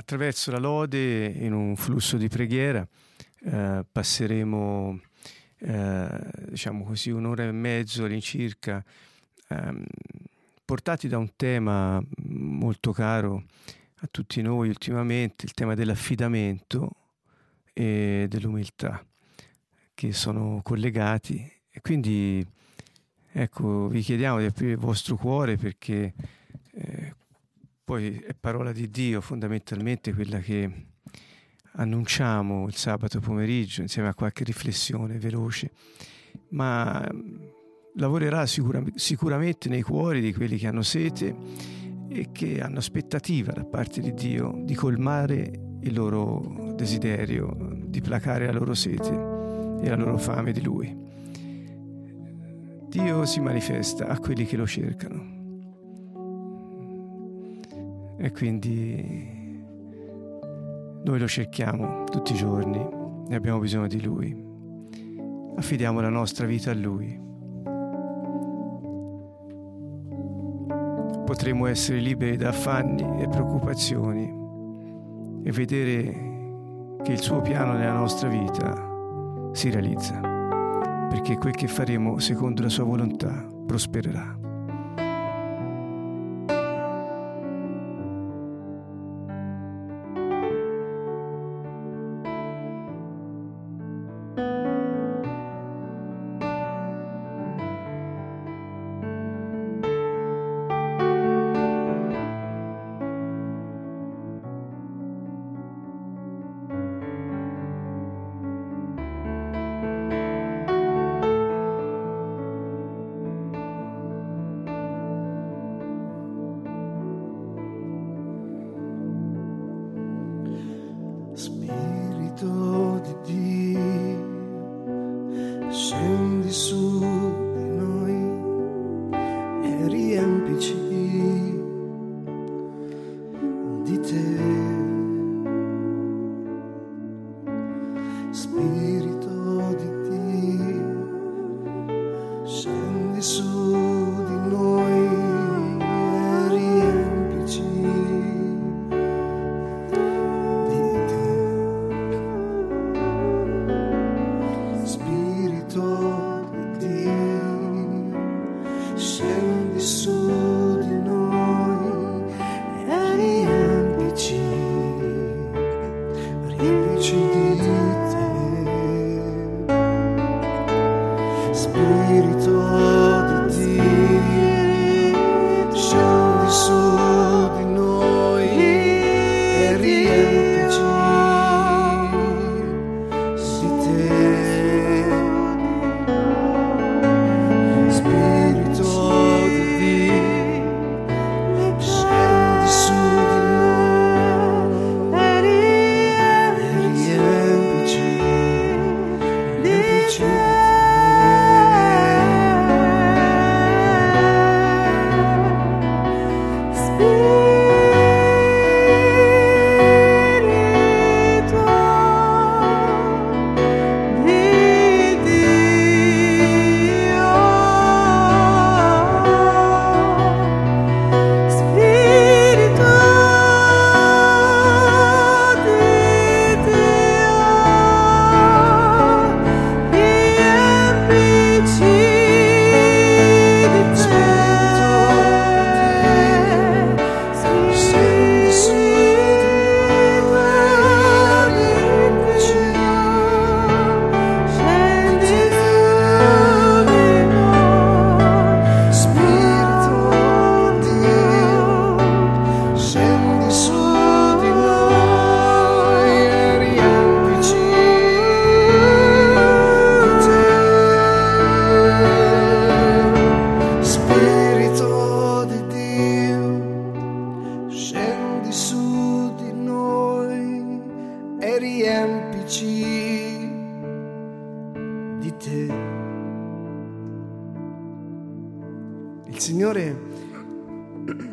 attraverso la lode in un flusso di preghiera passeremo diciamo così un'ora e mezzo all'incirca portati da un tema molto caro a tutti noi ultimamente, il tema dell'affidamento e dell'umiltà, che sono collegati, e quindi ecco vi chiediamo di aprire il vostro cuore, perché poi è parola di Dio fondamentalmente quella che annunciamo il sabato pomeriggio insieme a qualche riflessione veloce, ma lavorerà sicuramente nei cuori di quelli che hanno sete e che hanno aspettativa da parte di Dio di colmare il loro desiderio, di placare la loro sete e la loro fame di Lui. Dio si manifesta a quelli che lo cercano, e quindi noi lo cerchiamo tutti i giorni e abbiamo bisogno di Lui. Affidiamo la nostra vita a Lui. Potremo essere liberi da affanni e preoccupazioni e vedere che il suo piano nella nostra vita si realizza, perché quel che faremo secondo la sua volontà prospererà.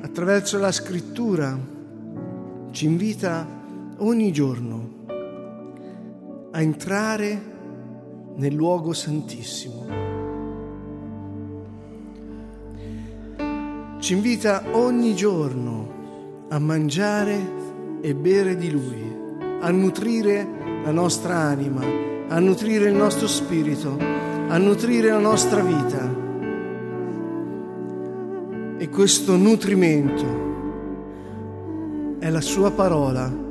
Attraverso la scrittura ci invita ogni giorno a entrare nel luogo santissimo, ci invita ogni giorno a mangiare e bere di Lui, a nutrire la nostra anima, a nutrire il nostro spirito, a nutrire la nostra vita. E questo nutrimento è la Sua parola.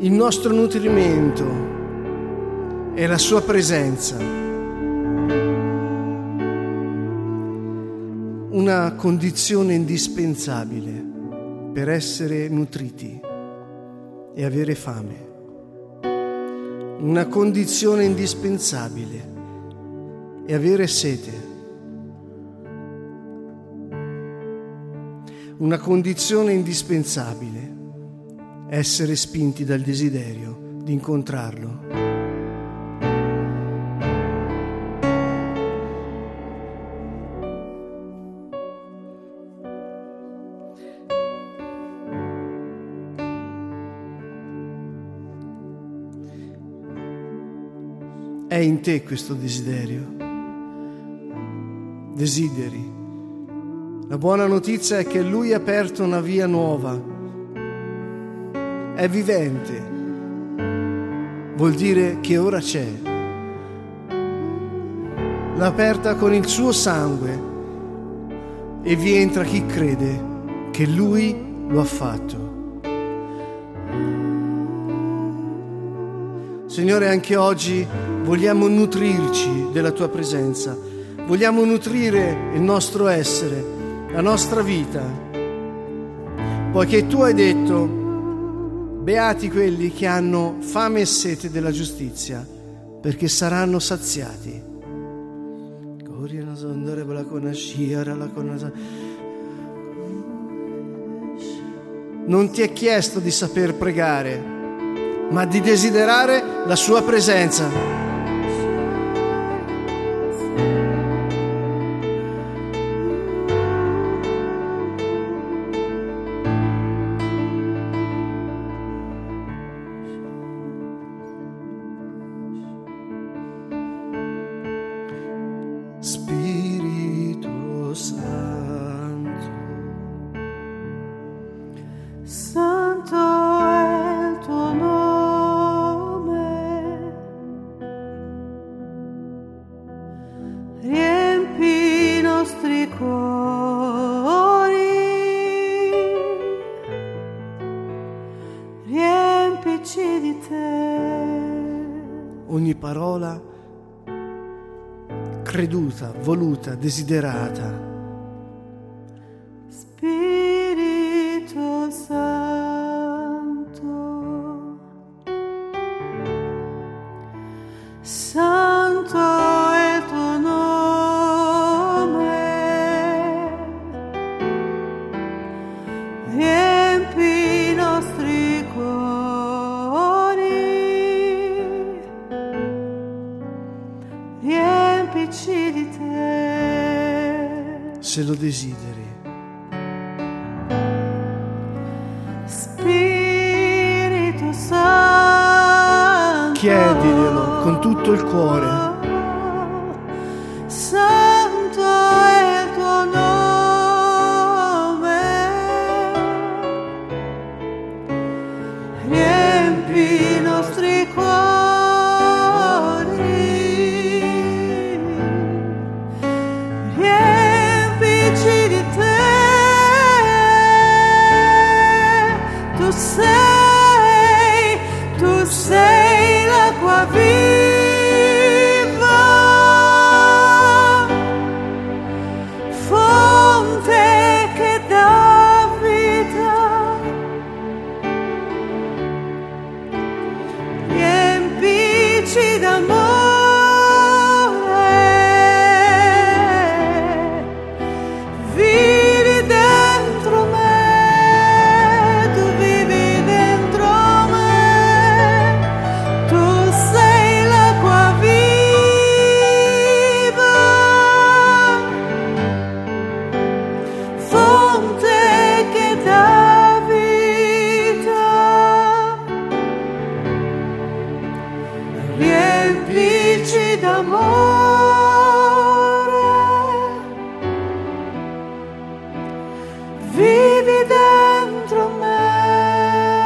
Il nostro nutrimento è la Sua presenza. Una condizione indispensabile per essere nutriti e avere fame. Una condizione indispensabile e avere sete. Una condizione indispensabile è essere spinti dal desiderio di incontrarlo. È in te questo desiderio. Desideri. La buona notizia è che Lui ha aperto una via nuova. È vivente. Vuol dire che ora c'è. L'ha aperta con il suo sangue e vi entra chi crede che Lui lo ha fatto. Signore, anche oggi vogliamo nutrirci della Tua presenza, vogliamo nutrire il nostro essere, la nostra vita, poiché Tu hai detto: beati quelli che hanno fame e sete della giustizia, perché saranno saziati. Non ti è chiesto di saper pregare, ma di desiderare la Sua presenza. Spirito Santo, Santo. Riempici di te. Ogni parola creduta, voluta, desiderata. Spirito Santo, Santo. Se lo desideri. Spirito Santo, chiediglielo con tutto il cuore. Santo è il tuo nome, riempi i nostri cuori. Tu sei l'acqua viva, fonte che dà vita, riempici d'amore, vivi dentro me. Riempici d'amore, vivi dentro me.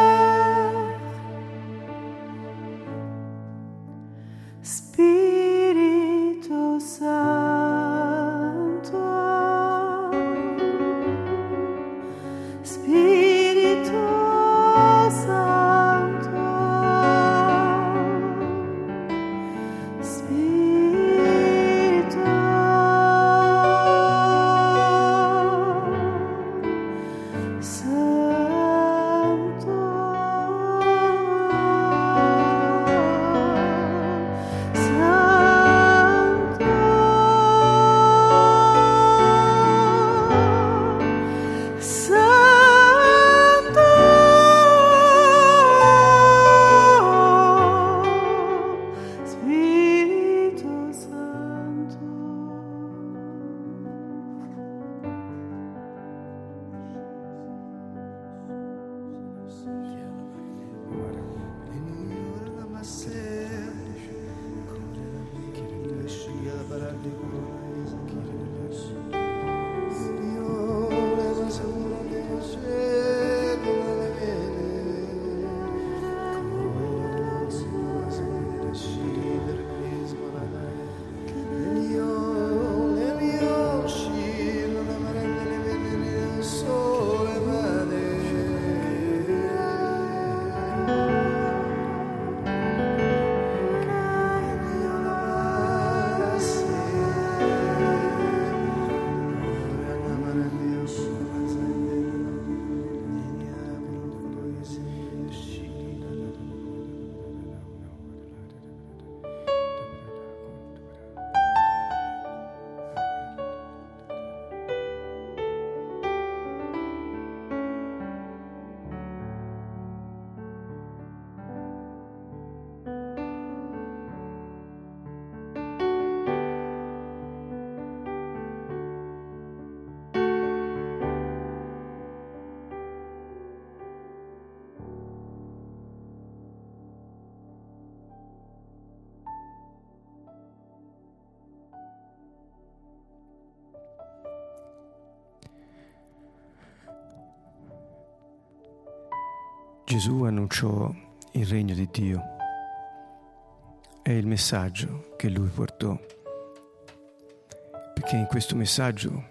Gesù annunciò il regno di Dio. È il messaggio che lui portò, perché in questo messaggio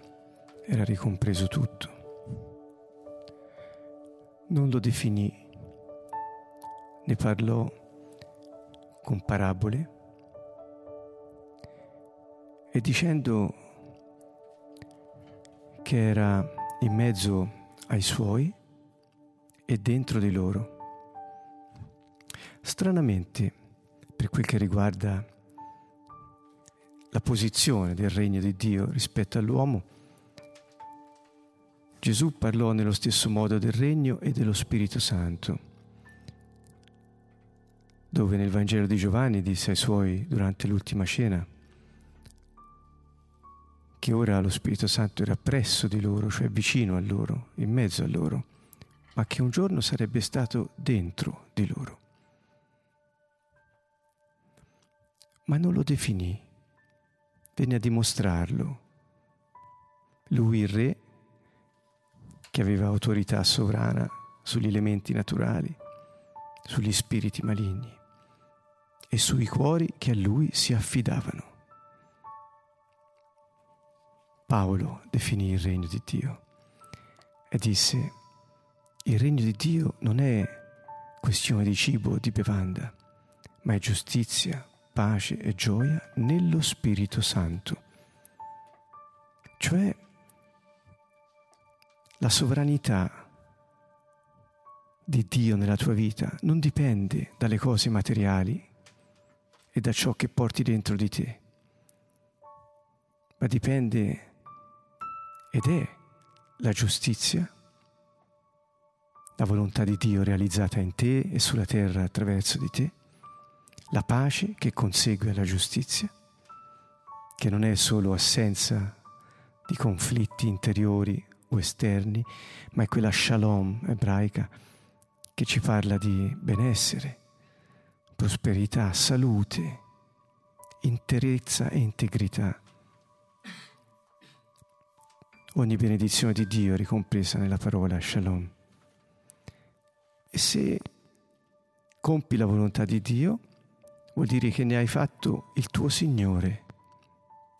era ricompreso tutto. Non lo definì, ne parlò con parabole e dicendo che era in mezzo ai suoi e dentro di loro. Stranamente, per quel che riguarda la posizione del regno di Dio rispetto all'uomo, Gesù parlò nello stesso modo del regno e dello Spirito Santo, dove nel Vangelo di Giovanni disse ai suoi durante l'ultima cena che ora lo Spirito Santo era presso di loro, cioè vicino a loro, in mezzo a loro, ma che un giorno sarebbe stato dentro di loro. Ma non lo definì, venne a dimostrarlo. Lui, il re, che aveva autorità sovrana sugli elementi naturali, sugli spiriti maligni e sui cuori che a lui si affidavano. Paolo definì il regno di Dio e disse: il regno di Dio non è questione di cibo o di bevanda, ma è giustizia, pace e gioia nello Spirito Santo. Cioè, la sovranità di Dio nella tua vita non dipende dalle cose materiali e da ciò che porti dentro di te, ma dipende ed è la giustizia, la volontà di Dio realizzata in te e sulla terra attraverso di te, la pace che consegue alla giustizia, che non è solo assenza di conflitti interiori o esterni, ma è quella shalom ebraica che ci parla di benessere, prosperità, salute, interezza e integrità. Ogni benedizione di Dio è ricompresa nella parola shalom. E se compi la volontà di Dio, vuol dire che ne hai fatto il tuo Signore,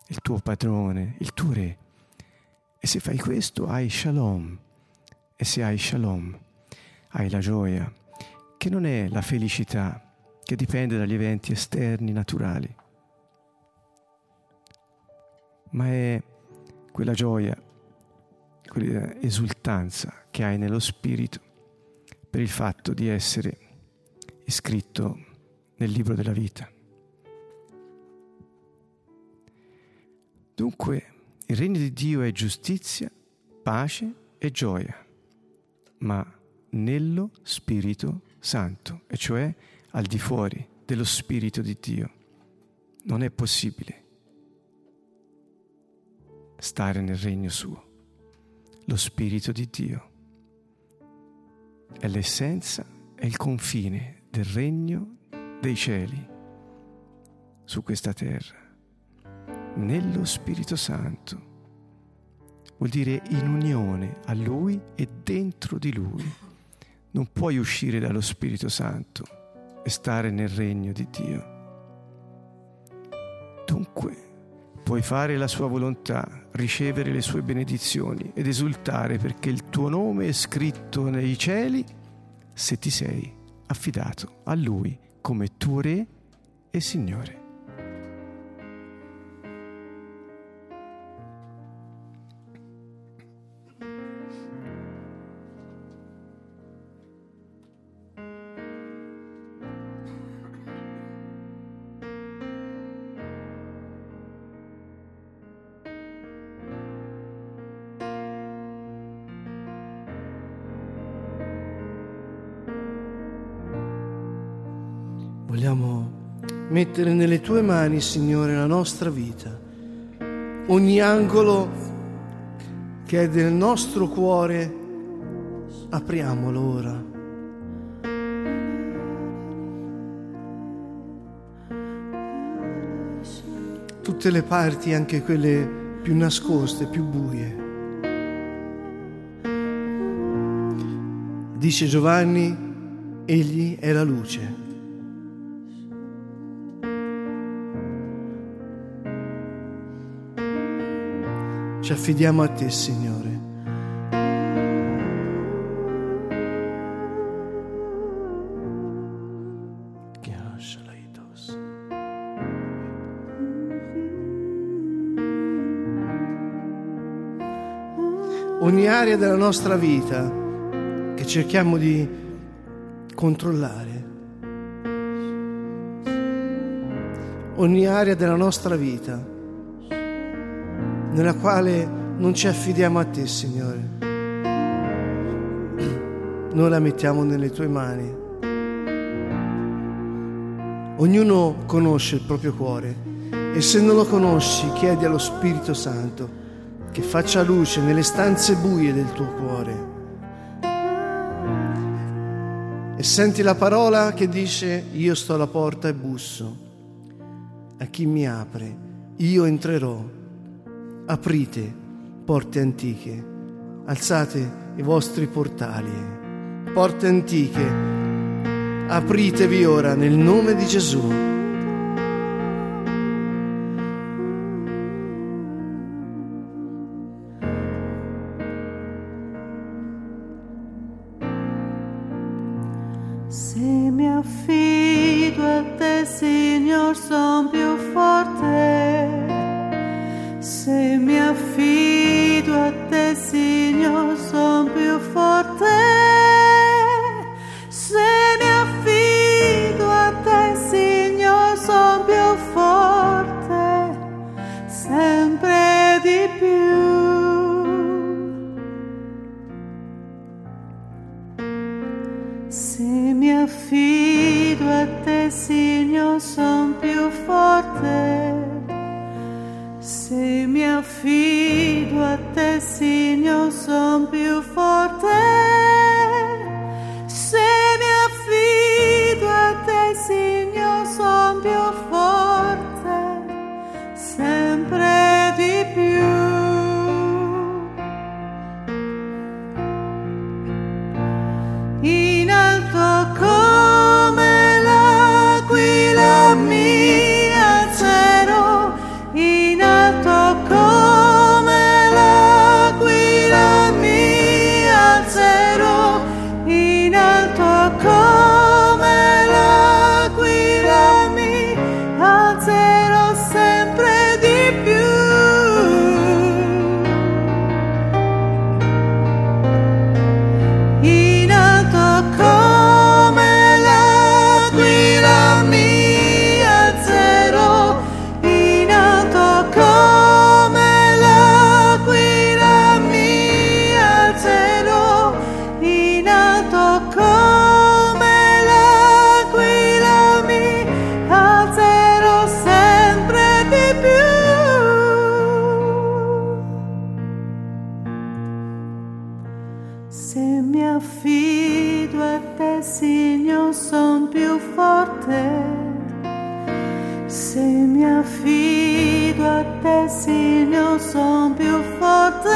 il tuo padrone, il tuo re. E se fai questo hai shalom. E se hai shalom, hai la gioia, che non è la felicità che dipende dagli eventi esterni naturali, ma è quella gioia, quella esultanza che hai nello spirito per il fatto di essere iscritto nel libro della vita. Dunque, il regno di Dio è giustizia, pace e gioia, ma nello Spirito Santo, e cioè al di fuori dello Spirito di Dio. Non è possibile stare nel regno suo. Lo Spirito di Dio è l'essenza, è il confine del regno dei cieli su questa terra, nello Spirito Santo. Vuol dire in unione a Lui e dentro di Lui. Non puoi uscire dallo Spirito Santo e stare nel regno di Dio. Dunque puoi fare la sua volontà, ricevere le sue benedizioni ed esultare perché il tuo nome è scritto nei cieli se ti sei affidato a Lui come tuo Re e Signore. Vogliamo mettere nelle tue mani, Signore, la nostra vita, ogni angolo che è del nostro cuore, apriamolo ora. Tutte le parti, anche quelle più nascoste, più buie. Dice Giovanni, egli è la luce. Ci affidiamo a te, Signore. Ogni area della nostra vita che cerchiamo di controllare, ogni area della nostra vita nella quale non ci affidiamo a te, Signore, noi la mettiamo nelle tue mani. Ognuno conosce il proprio cuore e se non lo conosci chiedi allo Spirito Santo che faccia luce nelle stanze buie del tuo cuore e senti la parola che dice: io sto alla porta e busso, a chi mi apre io entrerò. Aprite, porte antiche, alzate i vostri portali, porte antiche, apritevi ora nel nome di Gesù. Se mi affido a te, Signor, son più forte. Se mi affido a te, Signor, son più forte. Se mi affido a te, Signor, son più forte, sempre di più. Se mi affido a te, Signor, son più forte. Se mi affido a te, Signor, son più forte. Se mi affido a te, Signor, son più forte, sempre di più. In alto come l'aquila mi alzerò, in alto come l'aquila mi alzerò. non son più forte. Se mi affido a te, sì, non son più forte.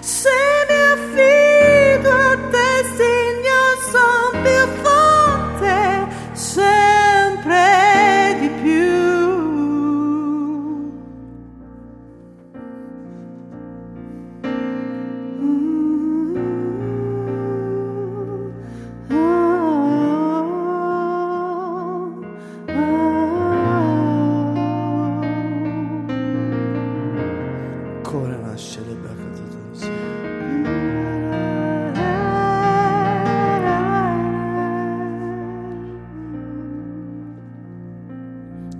Se mi affido a te, sì, non son più forte, sempre di più.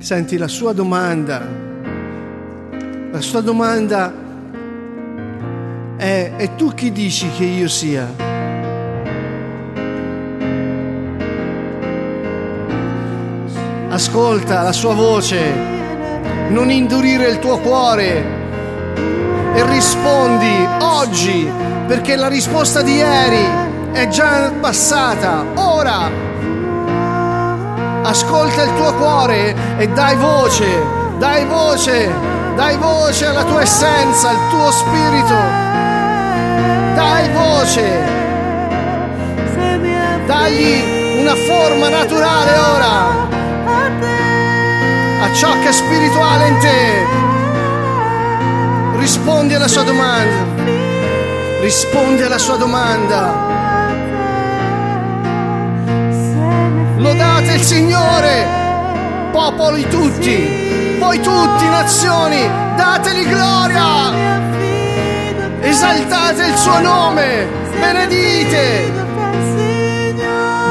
Senti la sua domanda è: e tu chi dici che io sia? Ascolta la sua voce, non indurire il tuo cuore e rispondi oggi, perché la risposta di ieri è già passata. Ora ascolta il tuo cuore e dai voce alla tua essenza, al tuo spirito. Dagli una forma naturale ora a ciò che è spirituale in te. Rispondi alla sua domanda. Lodate il Signore, popoli tutti, voi tutti, nazioni, dategli gloria, esaltate il suo nome, benedite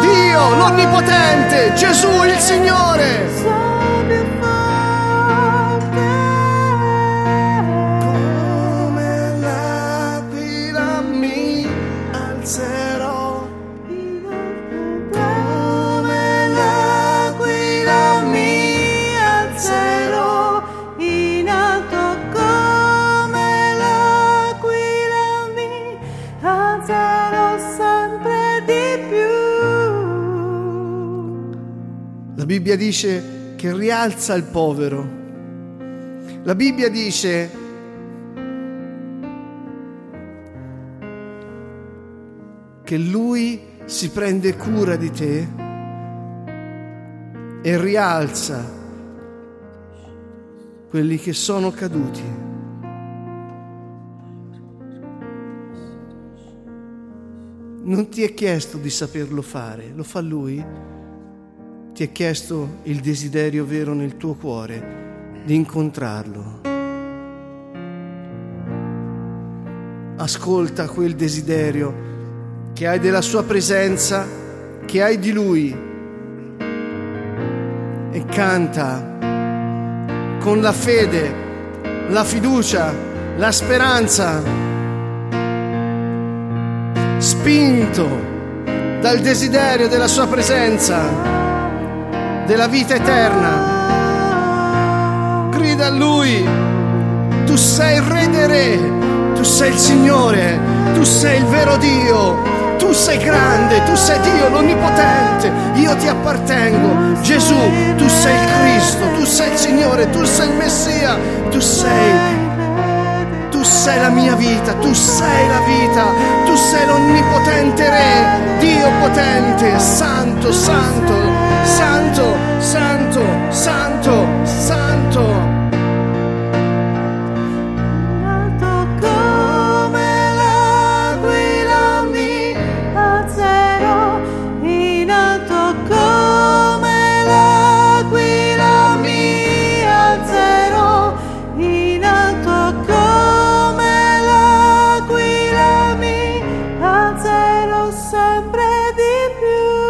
Dio, l'Onnipotente, Gesù il Signore. Come la pira mi alzerò, la Bibbia dice che rialza il povero. La Bibbia dice che lui si prende cura di te e rialza quelli che sono caduti. Non ti è chiesto di saperlo fare, lo fa lui. Ti è chiesto il desiderio vero nel tuo cuore di incontrarlo. Ascolta quel desiderio che hai della sua presenza, che hai di lui, e canta con la fede, la fiducia, la speranza, spinto dal desiderio della sua presenza, della vita eterna. Grida a lui: tu sei il Re dei Re, tu sei il Signore, tu sei il vero Dio, tu sei grande, tu sei Dio l'Onnipotente, io ti appartengo. Gesù, tu sei il Cristo, tu sei il Signore, tu sei il Messia, tu sei la mia vita, tu sei la vita, tu sei l'Onnipotente Re, Dio potente, santo, santo, santo, santo, santo, santo. Alto come l'aquila mi alzerò, in alto come l'aquila mi alzerò, in alto come l'aquila mi alzerò, sempre di più.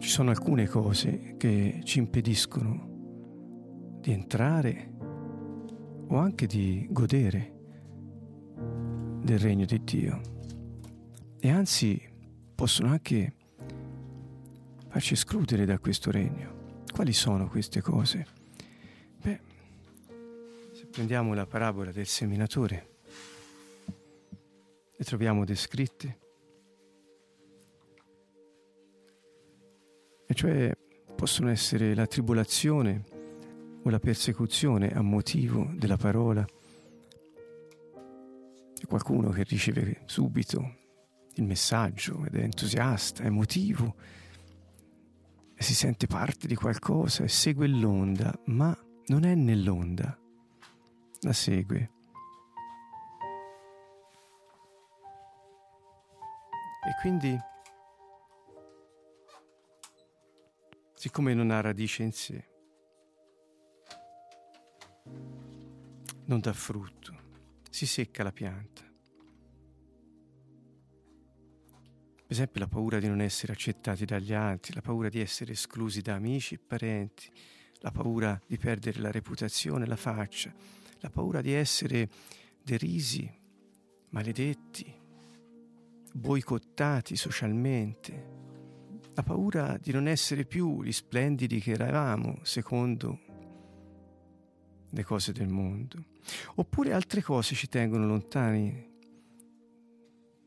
Ci sono alcune cose che ci impediscono di entrare o anche di godere del regno di Dio, e anzi possono anche farci escludere da questo regno. Quali sono queste cose? Beh, se prendiamo la parabola del seminatore, le troviamo descritte, e cioè possono essere la tribolazione o la persecuzione a motivo della parola. C'è qualcuno che riceve subito il messaggio ed è entusiasta, emotivo, e si sente parte di qualcosa e segue l'onda, ma non è nell'onda, la segue. E quindi, siccome non ha radice in sé, non dà frutto, si secca la pianta. Per esempio, la paura di non essere accettati dagli altri, la paura di essere esclusi da amici e parenti, la paura di perdere la reputazione, la faccia, la paura di essere derisi, maledetti, boicottati socialmente, la paura di non essere più gli splendidi che eravamo secondo le cose del mondo. Oppure altre cose ci tengono lontani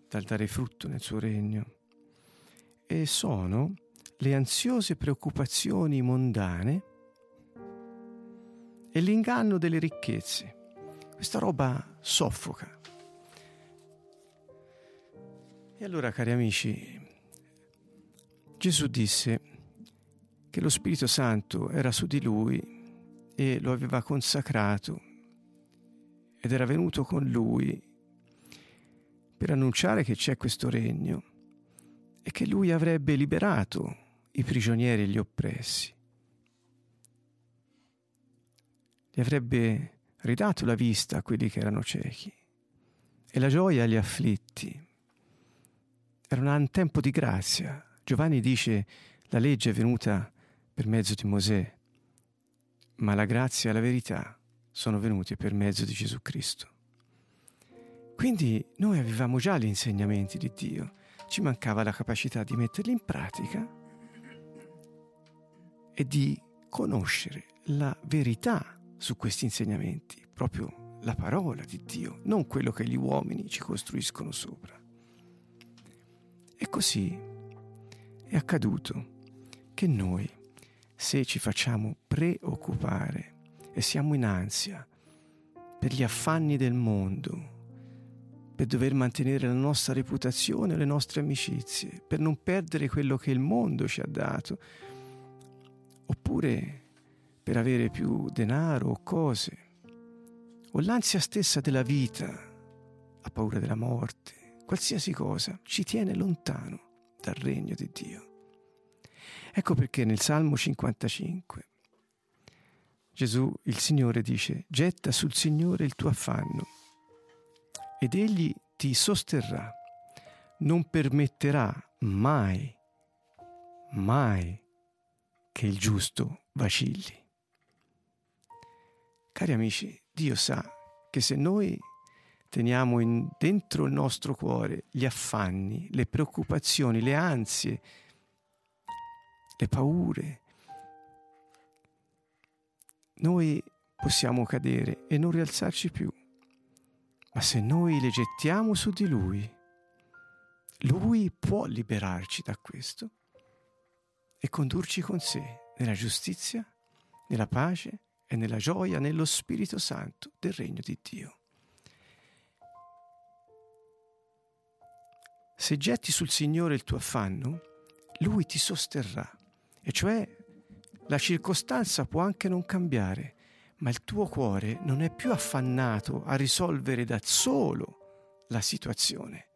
dal dare frutto nel suo regno, e sono le ansiose preoccupazioni mondane e l'inganno delle ricchezze. Questa roba soffoca. E allora, cari amici, Gesù disse che lo Spirito Santo era su di lui e lo aveva consacrato ed era venuto con lui per annunciare che c'è questo regno e che lui avrebbe liberato i prigionieri e gli oppressi. Gli avrebbe ridato la vista a quelli che erano ciechi e la gioia agli afflitti. Era un tempo di grazia. Giovanni dice: la legge è venuta per mezzo di Mosè, ma la grazia e la verità sono venute per mezzo di Gesù Cristo. Quindi noi avevamo già gli insegnamenti di Dio, ci mancava la capacità di metterli in pratica e di conoscere la verità su questi insegnamenti, proprio la parola di Dio, non quello che gli uomini ci costruiscono sopra. E così è accaduto che noi, se ci facciamo preoccupare e siamo in ansia per gli affanni del mondo, per dover mantenere la nostra reputazione, le nostre amicizie, per non perdere quello che il mondo ci ha dato, oppure per avere più denaro o cose, o l'ansia stessa della vita, la paura della morte, qualsiasi cosa ci tiene lontano dal regno di Dio. Ecco perché nel Salmo 55 Gesù, il Signore, dice: getta sul Signore il tuo affanno ed Egli ti sosterrà, non permetterà mai che il giusto vacilli. Cari amici, Dio sa che se noi teniamo dentro il nostro cuore gli affanni, le preoccupazioni, le ansie, le paure, noi possiamo cadere e non rialzarci più. Ma se noi le gettiamo su di Lui, Lui può liberarci da questo e condurci con sé nella giustizia, nella pace e nella gioia, nello Spirito Santo del regno di Dio. Se getti sul Signore il tuo affanno, Lui ti sosterrà, e cioè la circostanza può anche non cambiare, ma il tuo cuore non è più affannato a risolvere da solo la situazione,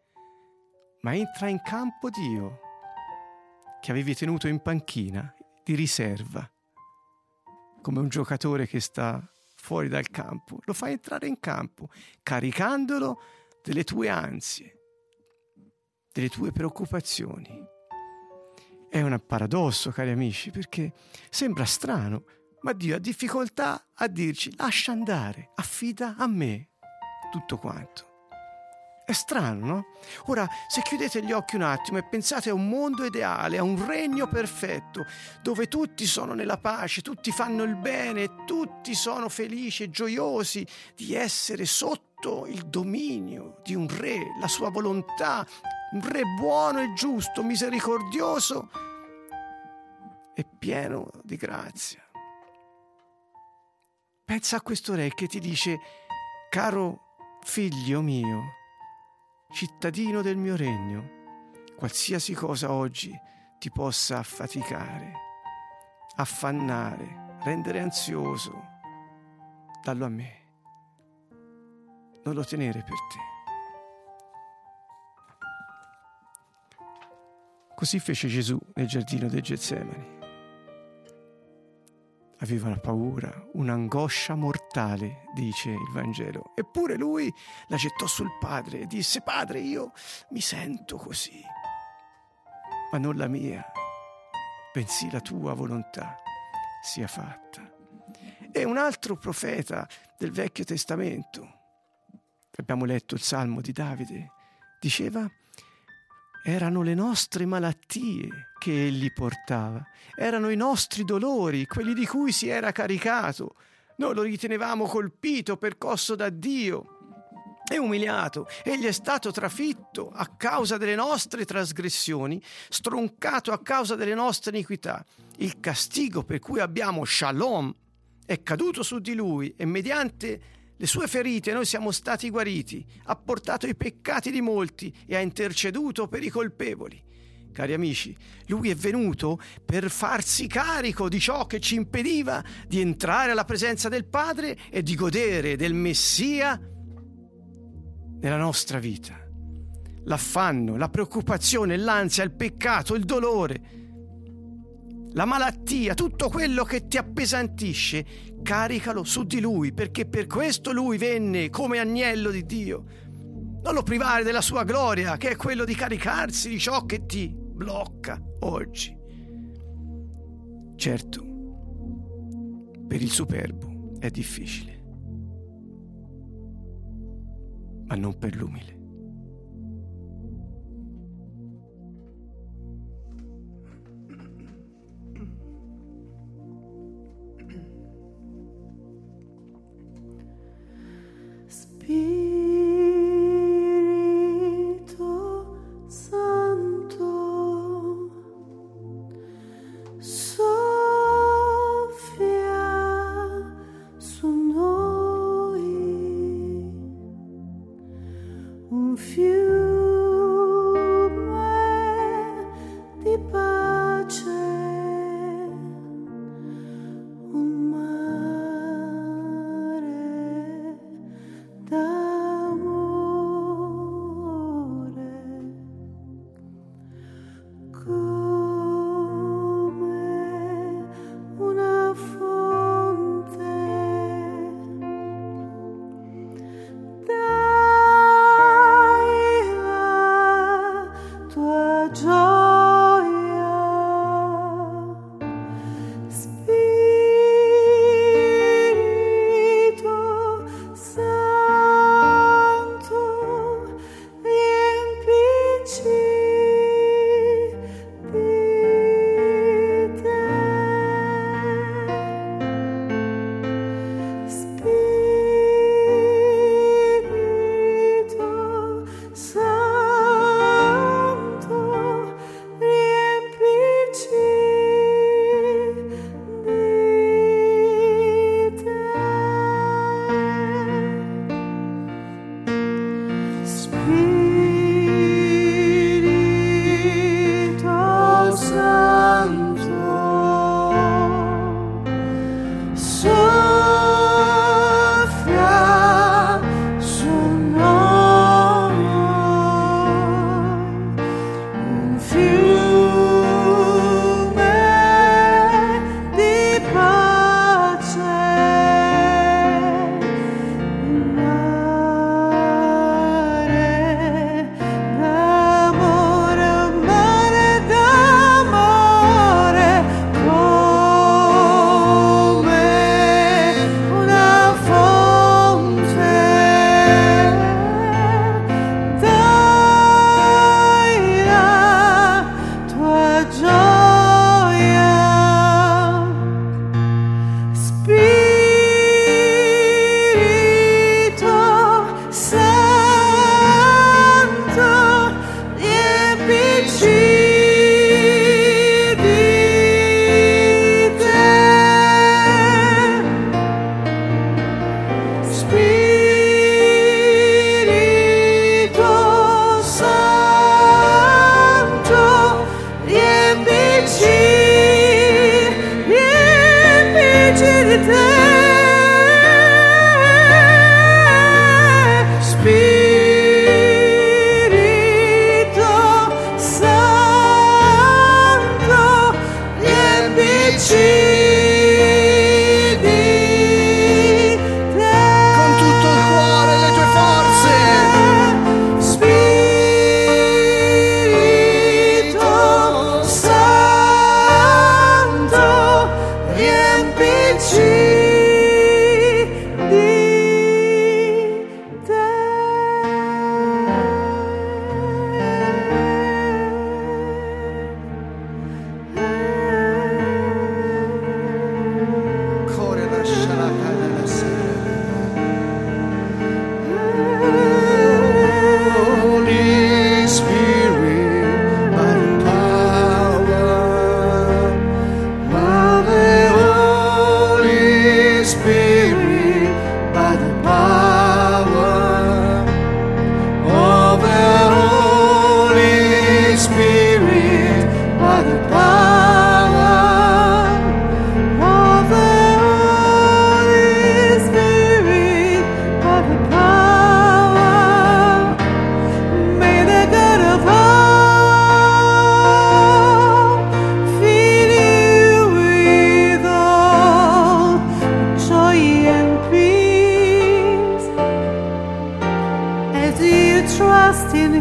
ma entra in campo Dio, che avevi tenuto in panchina di riserva, come un giocatore che sta fuori dal campo, lo fai entrare in campo, caricandolo delle tue ansie, delle tue preoccupazioni. È un paradosso, cari amici, perché sembra strano, ma Dio ha difficoltà a dirci: lascia andare, affida a me tutto quanto. È strano, no? Ora, se chiudete gli occhi un attimo e pensate a un mondo ideale, a un regno perfetto, dove tutti sono nella pace, tutti fanno il bene, tutti sono felici e gioiosi di essere sotto il dominio di un re, la sua volontà, un re buono e giusto, misericordioso e pieno di grazia. Pensa a questo re che ti dice: caro figlio mio, cittadino del mio regno, qualsiasi cosa oggi ti possa affaticare, affannare, rendere ansioso, dallo a me, non lo tenere per te. Così fece Gesù nel giardino del Getsemani. Aveva una paura, un'angoscia mortale, dice il Vangelo. Eppure lui la gettò sul Padre e disse: Padre, io mi sento così, ma non la mia, bensì la tua volontà sia fatta. E un altro profeta del Vecchio Testamento, abbiamo letto il Salmo di Davide, diceva: erano le nostre malattie che egli portava, erano i nostri dolori, quelli di cui si era caricato. Noi lo ritenevamo colpito, percosso da Dio e umiliato. Egli è stato trafitto a causa delle nostre trasgressioni, stroncato a causa delle nostre iniquità. Il castigo per cui abbiamo shalom è caduto su di lui e mediante le sue ferite noi siamo stati guariti. Ha portato i peccati di molti e ha interceduto per i colpevoli. Cari amici, lui è venuto per farsi carico di ciò che ci impediva di entrare alla presenza del Padre e di godere del Messia nella nostra vita. L'affanno, la preoccupazione, l'ansia, il peccato, il dolore, la malattia, tutto quello che ti appesantisce, caricalo su di lui, perché per questo lui venne come agnello di Dio. Non lo privare della sua gloria, che è quello di caricarsi di ciò che ti blocca oggi. Certo, per il superbo è difficile, ma non per l'umile.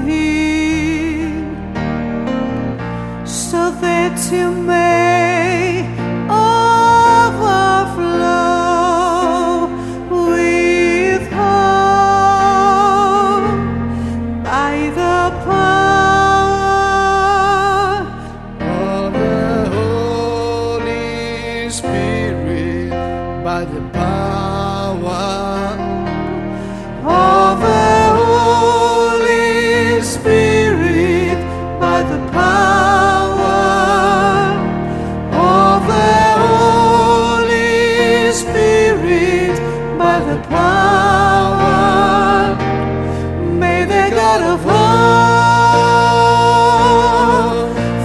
Him, so that you may overflow with hope by the power of the Holy Spirit, by the power of the Spirit, by the power of the Holy Spirit, by the power, may the God of hope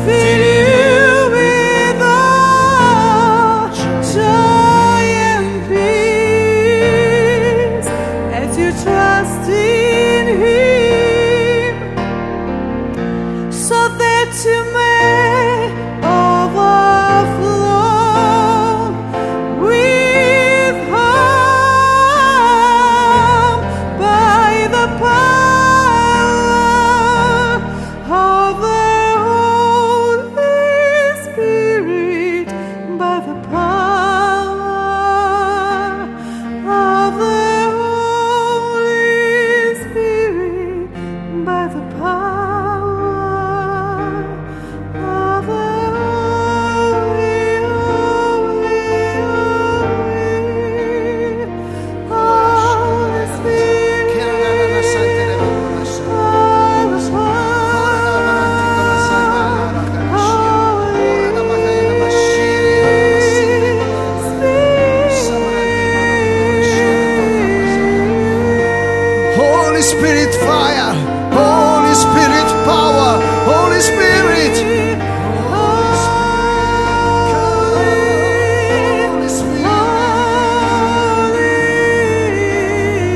fill you with all joy and peace as you trust in Him, so that you may overflow with hope by the power of the Holy Spirit, by the power of the Holy Spirit, by the power. Spirit fire, Holy Spirit power, Holy Spirit, Holy Spirit, Holy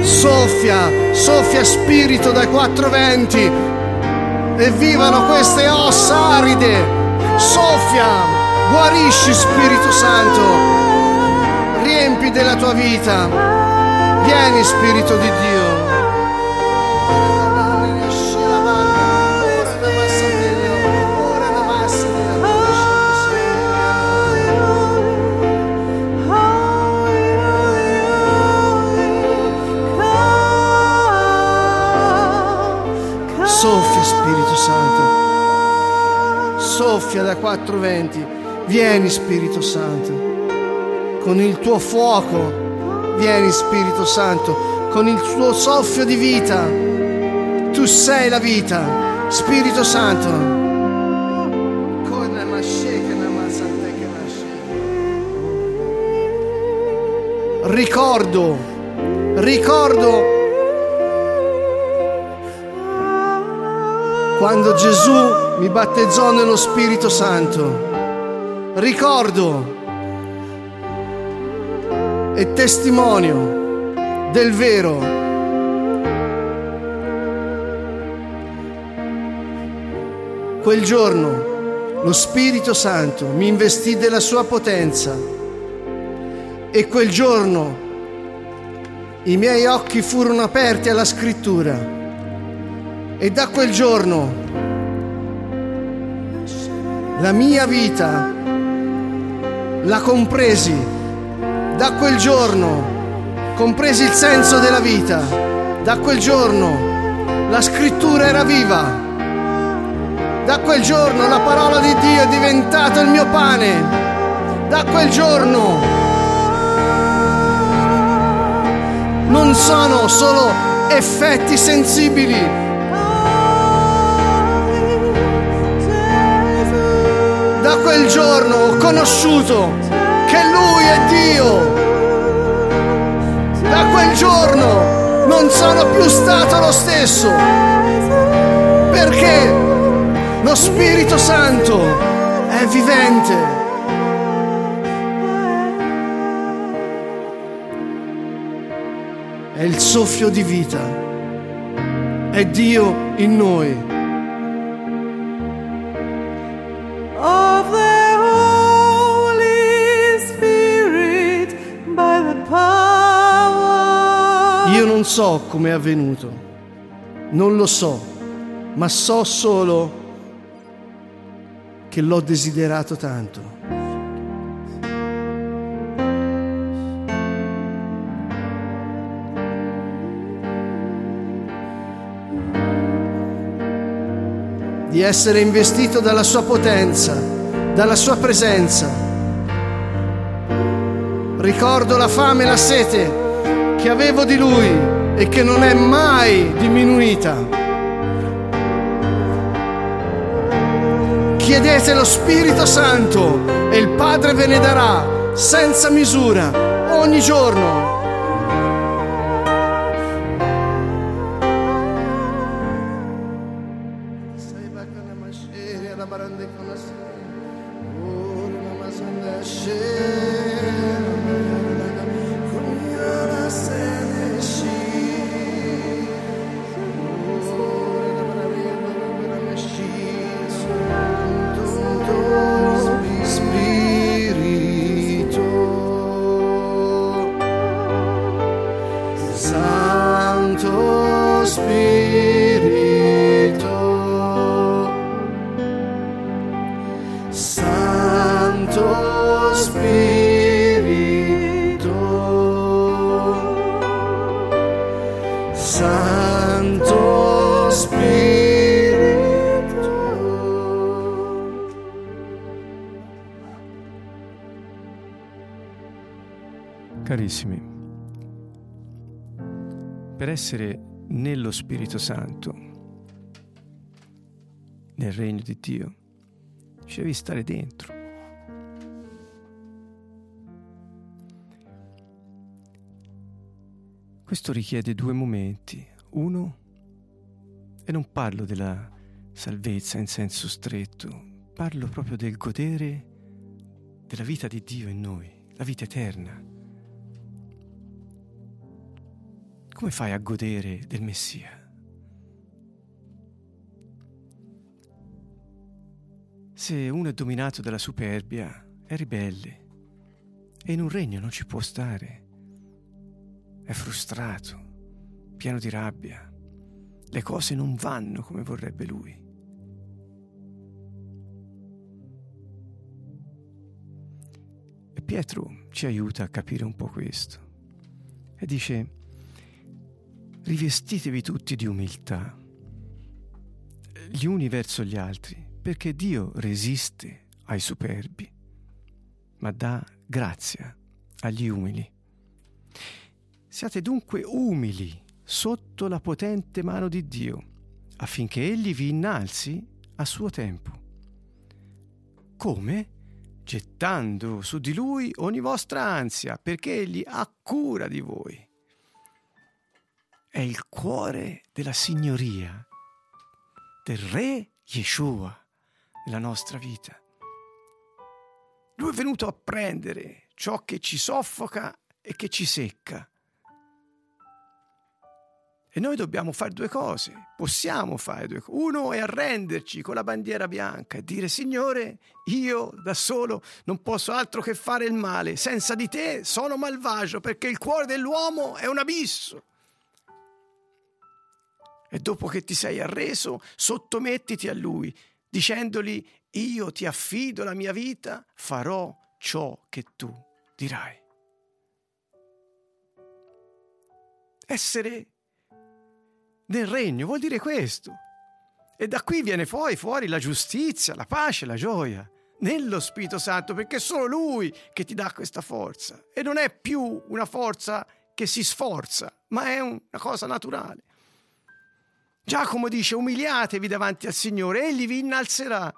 Spirit. Soffia spirito dai quattro venti e vivano queste ossa aride. Soffia, guarisci Spirito Santo, riempi della tua vita. Vieni Spirito di Dio. Soffia Spirito Santo, soffia da quattro venti, vieni Spirito Santo, con il tuo fuoco, vieni Spirito Santo, con il tuo soffio di vita, tu sei la vita, Spirito Santo. Ricordo quando Gesù mi battezzò nello Spirito Santo. Ricordo e testimonio del vero. Quel giorno lo Spirito Santo mi investì della sua potenza e quel giorno i miei occhi furono aperti alla Scrittura. E da quel giorno la mia vita la compresi, da quel giorno compresi il senso della vita, da quel giorno la Scrittura era viva, da quel giorno la parola di Dio è diventata il mio pane, da quel giorno non sono solo effetti sensibili, da quel giorno ho conosciuto che Lui è Dio. Da quel giorno non sono più stato lo stesso, perché lo Spirito Santo è vivente. È il soffio di vita, è Dio in noi. Io non so come è avvenuto, non lo so, ma so solo che l'ho desiderato tanto. Di essere investito dalla sua potenza, dalla sua presenza. Ricordo la fame e la sete che avevo di Lui e che non è mai diminuita. Chiedete lo Spirito Santo e il Padre ve ne darà senza misura ogni giorno. Carissimi, per essere nello Spirito Santo, nel regno di Dio, ci devi stare dentro. Questo richiede due momenti. Uno, e non parlo della salvezza in senso stretto, parlo proprio del godere della vita di Dio in noi, la vita eterna. Come fai a godere del Messia? Se uno è dominato dalla superbia, è ribelle e in un regno non ci può stare. È frustrato, pieno di rabbia. Le cose non vanno come vorrebbe lui. E Pietro ci aiuta a capire un po' questo. E dice: rivestitevi tutti di umiltà, gli uni verso gli altri, perché Dio resiste ai superbi, ma dà grazia agli umili. Siate dunque umili sotto la potente mano di Dio, affinché Egli vi innalzi a suo tempo. Come? Gettando su di Lui ogni vostra ansia, perché Egli ha cura di voi. È il cuore della signoria del re Yeshua nella nostra vita. Lui è venuto a prendere ciò che ci soffoca e che ci secca. E noi dobbiamo fare due cose, possiamo fare due cose. Uno è arrenderci con la bandiera bianca e dire: Signore, io da solo non posso altro che fare il male, senza di te sono malvagio, perché il cuore dell'uomo è un abisso. E dopo che ti sei arreso, sottomettiti a Lui, dicendogli: io ti affido la mia vita, farò ciò che tu dirai. Essere nel regno vuol dire questo. E da qui viene fuori la giustizia, la pace, la gioia, nello Spirito Santo, perché è solo Lui che ti dà questa forza. E non è più una forza che si sforza, ma è una cosa naturale. Giacomo dice: umiliatevi davanti al Signore, Egli vi innalzerà.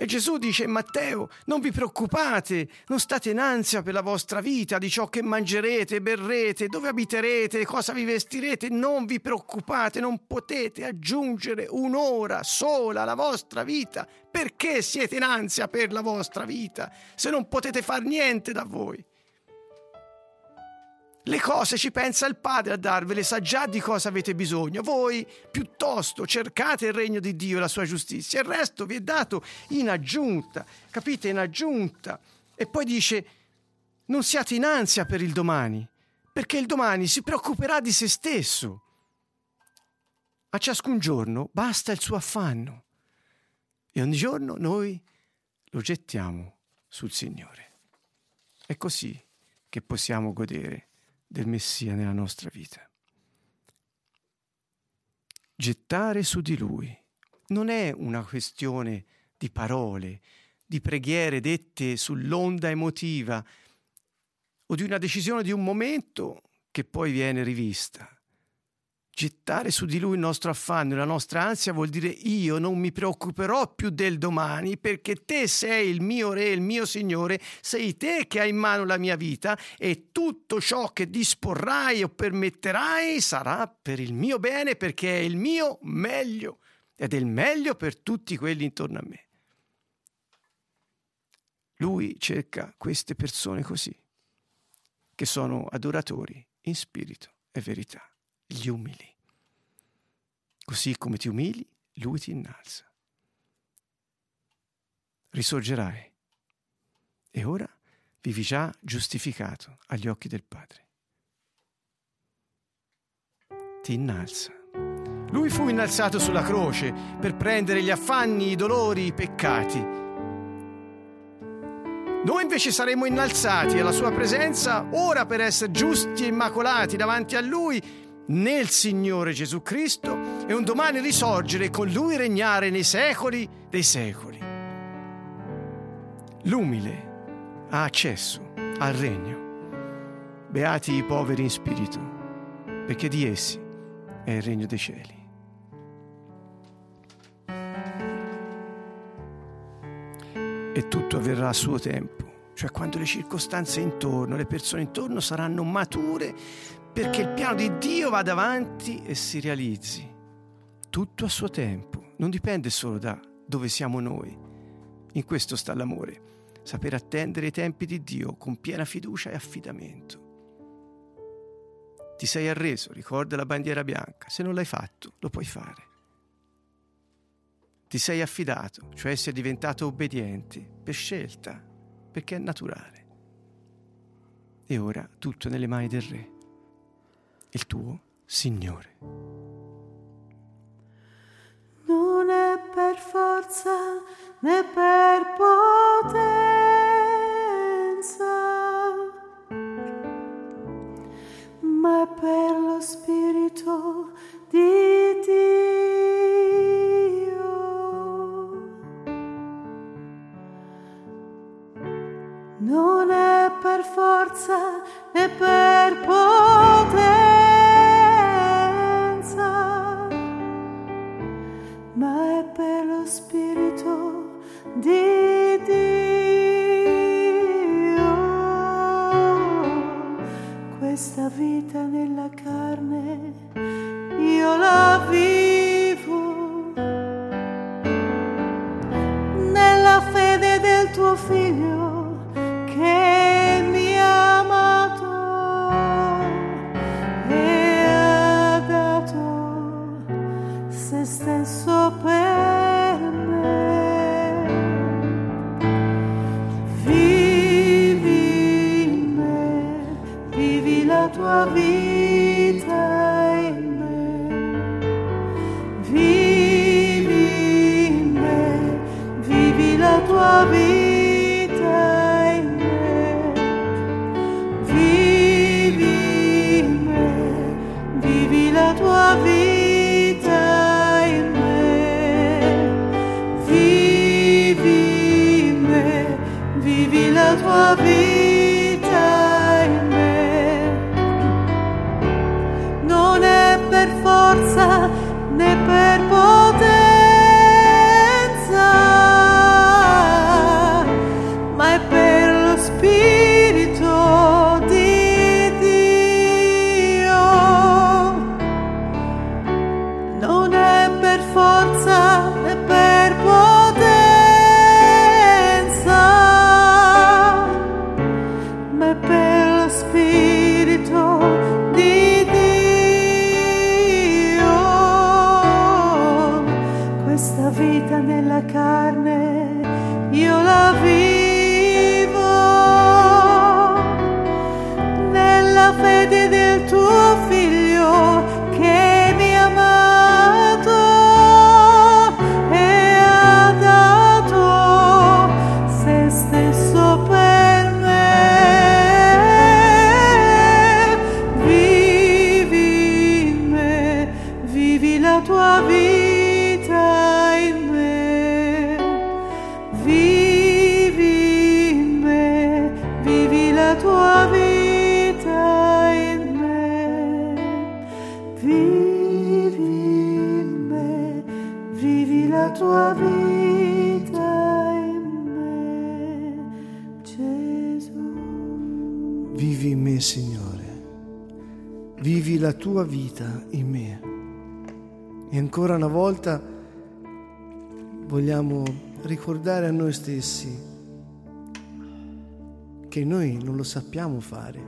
E Gesù dice in Matteo: non vi preoccupate, non state in ansia per la vostra vita, di ciò che mangerete, berrete, dove abiterete, cosa vi vestirete. Non vi preoccupate, non potete aggiungere un'ora sola alla vostra vita. Perché siete in ansia per la vostra vita, se non potete far niente da voi? Le cose ci pensa il Padre a darvele, sa già di cosa avete bisogno. Voi piuttosto cercate il regno di Dio e la sua giustizia, il resto vi è dato in aggiunta, capite? In aggiunta. E poi dice: non siate in ansia per il domani, perché il domani si preoccuperà di se stesso. A ciascun giorno basta il suo affanno e ogni giorno noi lo gettiamo sul Signore. È così che possiamo godere del Messia nella nostra vita. Gettare su di Lui non è una questione di parole, di preghiere dette sull'onda emotiva o di una decisione di un momento che poi viene rivista. Gettare su di Lui il nostro affanno e la nostra ansia vuol dire: io non mi preoccuperò più del domani, perché te sei il mio Re, il mio Signore, sei te che hai in mano la mia vita e tutto ciò che disporrai o permetterai sarà per il mio bene, perché è il mio meglio ed è il meglio per tutti quelli intorno a me. Lui cerca queste persone così, che sono adoratori in spirito e verità. Gli umili. Così come ti umili, Lui ti innalza. Risorgerai. E ora vivi già giustificato agli occhi del Padre. Ti innalza. Lui fu innalzato sulla croce per prendere gli affanni, i dolori, i peccati. Noi invece saremo innalzati alla Sua presenza ora per essere giusti e immacolati davanti a Lui nel Signore Gesù Cristo, e un domani risorgere e con Lui regnare nei secoli dei secoli. L'umile ha accesso al regno. Beati i poveri in spirito, perché di essi è il regno dei cieli. E tutto avverrà a suo tempo, cioè quando le circostanze intorno, le persone intorno saranno mature, perché il piano di Dio vada avanti e si realizzi. Tutto a suo tempo, non dipende solo da dove siamo noi. In questo sta l'amore, saper attendere i tempi di Dio con piena fiducia e affidamento. Ti sei arreso, ricorda la bandiera bianca, se non l'hai fatto lo puoi fare. Ti sei affidato, cioè sei diventato obbediente per scelta, perché è naturale. E ora tutto è nelle mani del Re, il tuo Signore. Non è per forza né per potenza, ma è per lo Spirito di Dio. Non è per forza né per potenza, ma è per lo Spirito di Dio. Questa vita nella carne io la vivo, nella fede del tuo Figlio che mi ha amato e ha dato se stesso per me. Vivi in me, vivi la tua vita in me. Vivi in me, vivi la tua vita in me. Vivi in me, vivi la tua vita. Vivi la tua vita in me. Non è per forza né per potenza, ma è per lo Spirito di Dio. Non è per forza né per potenza, nella carne io la vivo, nella fede tua vita in me, vivi in me, vivi la tua vita in me, vivi in me, vivi la tua vita in me, Gesù. Vivi in me, Signore. Vivi la tua vita in me. E ancora una volta vogliamo ricordare a noi stessi che noi non lo sappiamo fare.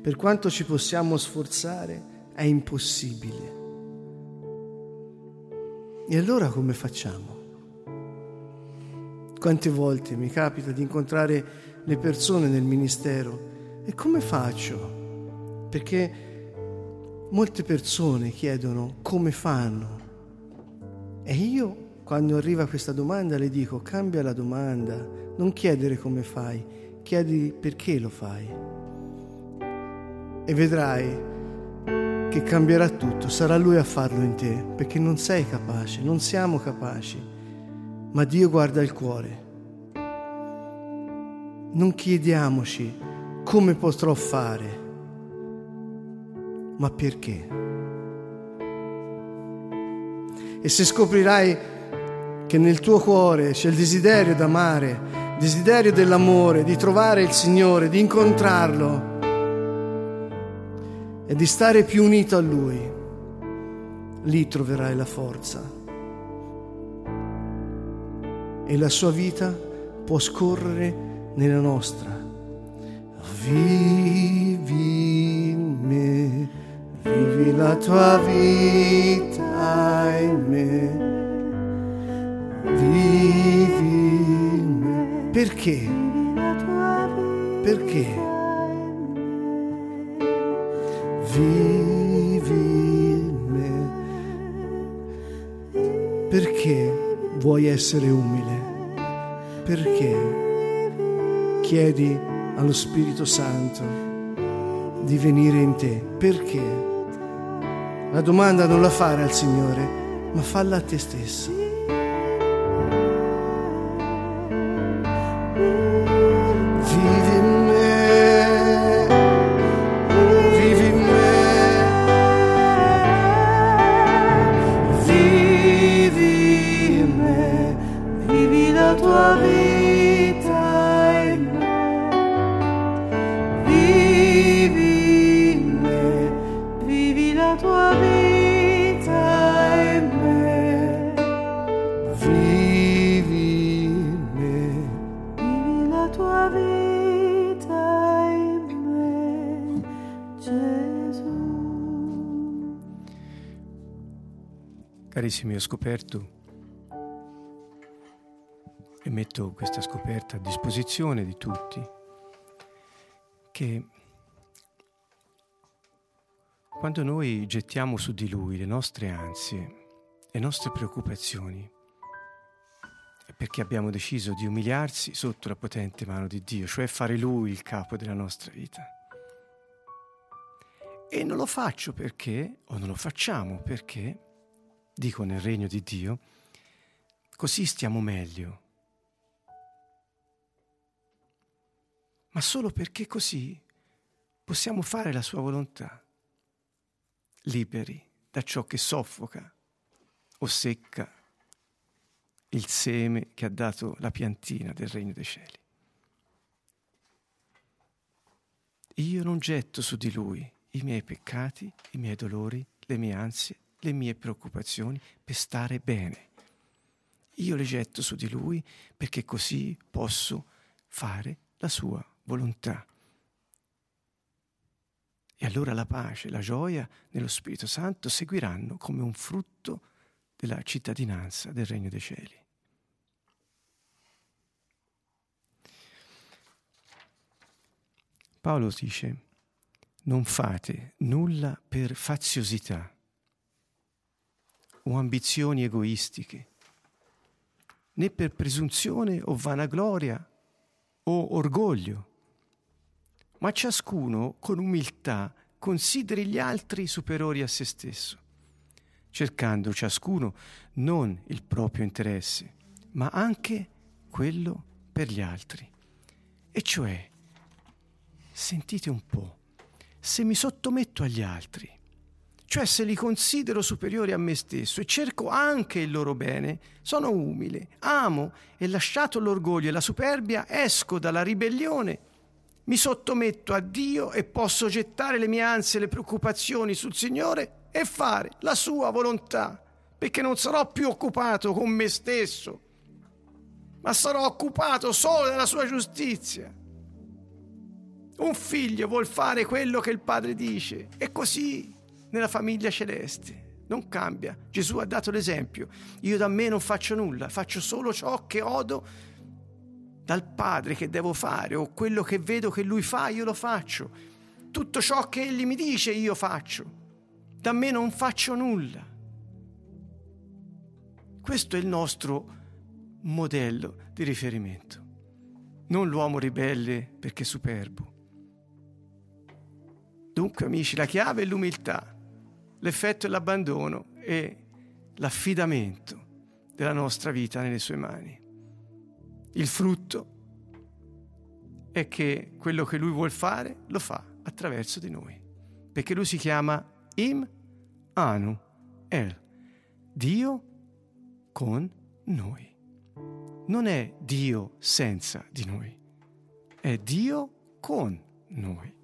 Per quanto ci possiamo sforzare, è impossibile. E allora come facciamo? Quante volte mi capita di incontrare le persone nel ministero e come faccio? Perché molte persone chiedono come fanno e io, quando arriva questa domanda, le dico: cambia la domanda, non chiedere come fai, chiedi perché lo fai, e vedrai che cambierà tutto. Sarà Lui a farlo in te, perché non sei capace, non siamo capaci, ma Dio guarda il cuore. Non chiediamoci come potrò fare, ma perché? E se scoprirai che nel tuo cuore c'è il desiderio d'amare, desiderio dell'amore, di trovare il Signore, di incontrarlo e di stare più unito a Lui, lì troverai la forza e la sua vita può scorrere nella nostra. Vivi in me, vivi la tua vita in me, vivi in me. Perché? Perché? Vivi in me. Perché vuoi essere umile? Perché chiedi allo Spirito Santo di venire in te? Perché? La domanda non la fare al Signore, ma falla a te stesso. Vivi in me, vivi in me, vivi in me, vivi la tua vita in me, vivi in me, vivi la tua vita. Carissimi, ho scoperto e metto questa scoperta a disposizione di tutti che quando noi gettiamo su di Lui le nostre ansie, le nostre preoccupazioni, è perché abbiamo deciso di umiliarsi sotto la potente mano di Dio, cioè fare Lui il capo della nostra vita. E non lo faccio perché, o non lo facciamo perché, dico, nel regno di Dio, così stiamo meglio. Ma solo perché così possiamo fare la sua volontà, liberi da ciò che soffoca o secca il seme che ha dato la piantina del regno dei cieli. Io non getto su di Lui i miei peccati, i miei dolori, le mie ansie, le mie preoccupazioni per stare bene. Io le getto su di Lui perché così posso fare la sua volontà. E allora la pace, la gioia nello Spirito Santo seguiranno come un frutto della cittadinanza del Regno dei Cieli. Paolo dice: non fate nulla per faziosità o ambizioni egoistiche, né per presunzione o vanagloria o orgoglio, ma ciascuno con umiltà consideri gli altri superiori a se stesso, cercando ciascuno non il proprio interesse, ma anche quello per gli altri. E cioè, sentite un po', se mi sottometto agli altri, cioè se li considero superiori a me stesso e cerco anche il loro bene, sono umile, amo e lasciato l'orgoglio e la superbia, esco dalla ribellione, mi sottometto a Dio e posso gettare le mie ansie e le preoccupazioni sul Signore e fare la sua volontà, perché non sarò più occupato con me stesso, ma sarò occupato solo dalla sua giustizia. Un figlio vuol fare quello che il padre dice, e così nella famiglia celeste non cambia. Gesù ha dato l'esempio: io da me non faccio nulla, faccio solo ciò che odo dal padre che devo fare, o quello che vedo che lui fa io lo faccio, tutto ciò che egli mi dice io faccio, da me non faccio nulla. Questo è il nostro modello di riferimento, non l'uomo ribelle perché superbo. Dunque, amici, la chiave è l'umiltà, l'effetto è l'abbandono e l'affidamento della nostra vita nelle sue mani. Il frutto è che quello che lui vuol fare lo fa attraverso di noi, perché lui si chiama Im Anu El, Dio con noi. Non è Dio senza di noi, è Dio con noi.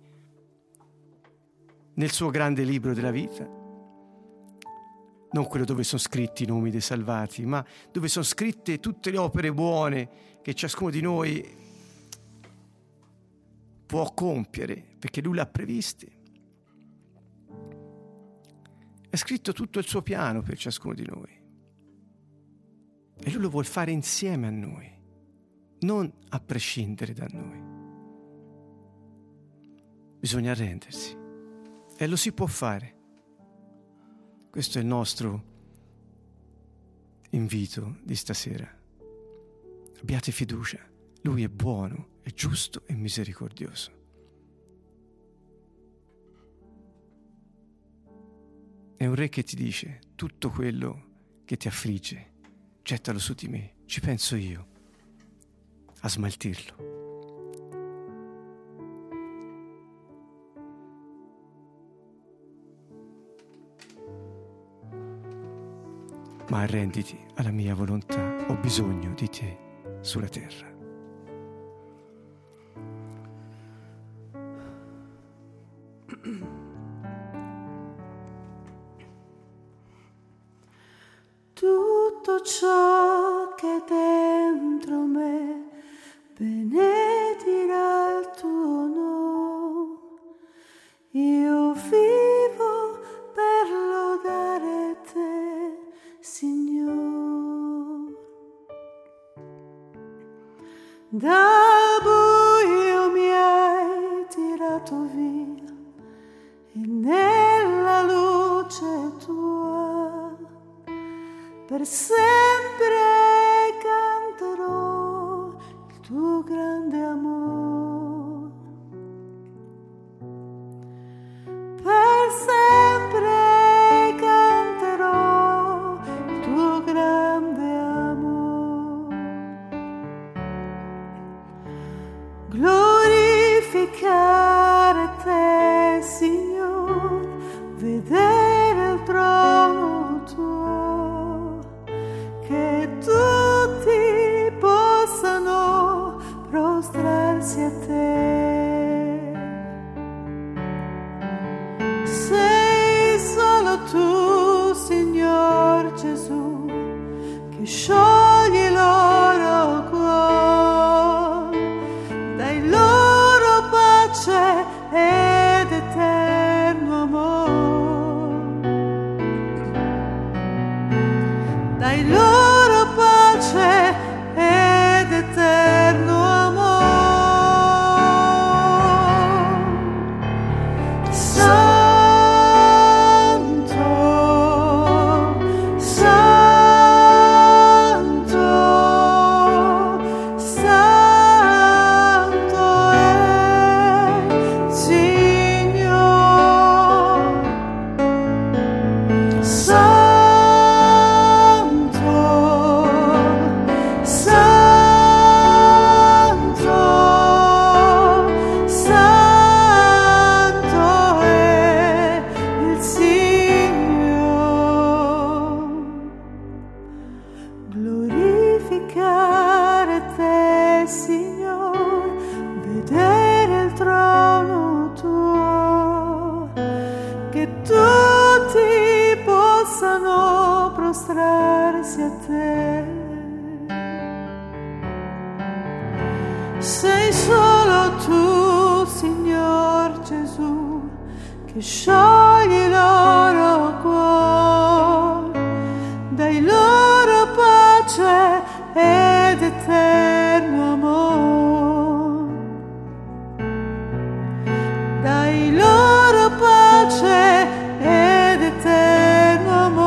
Nel suo grande libro della vita, non quello dove sono scritti i nomi dei salvati, ma dove sono scritte tutte le opere buone che ciascuno di noi può compiere, perché lui l'ha previste. È scritto tutto il suo piano per ciascuno di noi. E lui lo vuol fare insieme a noi, non a prescindere da noi. Bisogna arrendersi, e lo si può fare. Questo è il nostro invito di stasera. Abbiate fiducia, lui è buono, è giusto e misericordioso. È un re che ti dice: tutto quello che ti affligge, gettalo su di me, ci penso io a smaltirlo. Ma arrenditi alla mia volontà, ho bisogno di te sulla terra. Tutto ciò che dentro me benedirà il tuo nome, io vivo per lodare te, Signore. Dal buio mi hai tirato via e nella luce tua per sempre canterò il tuo grande amore. Per sempre canterò il tuo grande amore. Glorificare te, Signore, vedere il trono tuo, che tutti possano prostrarsi a te. Sei solo tu, Signor Gesù, che sciogli il loro cuore, dai loro pace ed eterno amore. mostrarsi a te. Sei solo tu, Signor Gesù, che sciogli il loro cuore, dai loro pace ed eterno amore, dai loro pace ed eterno amore.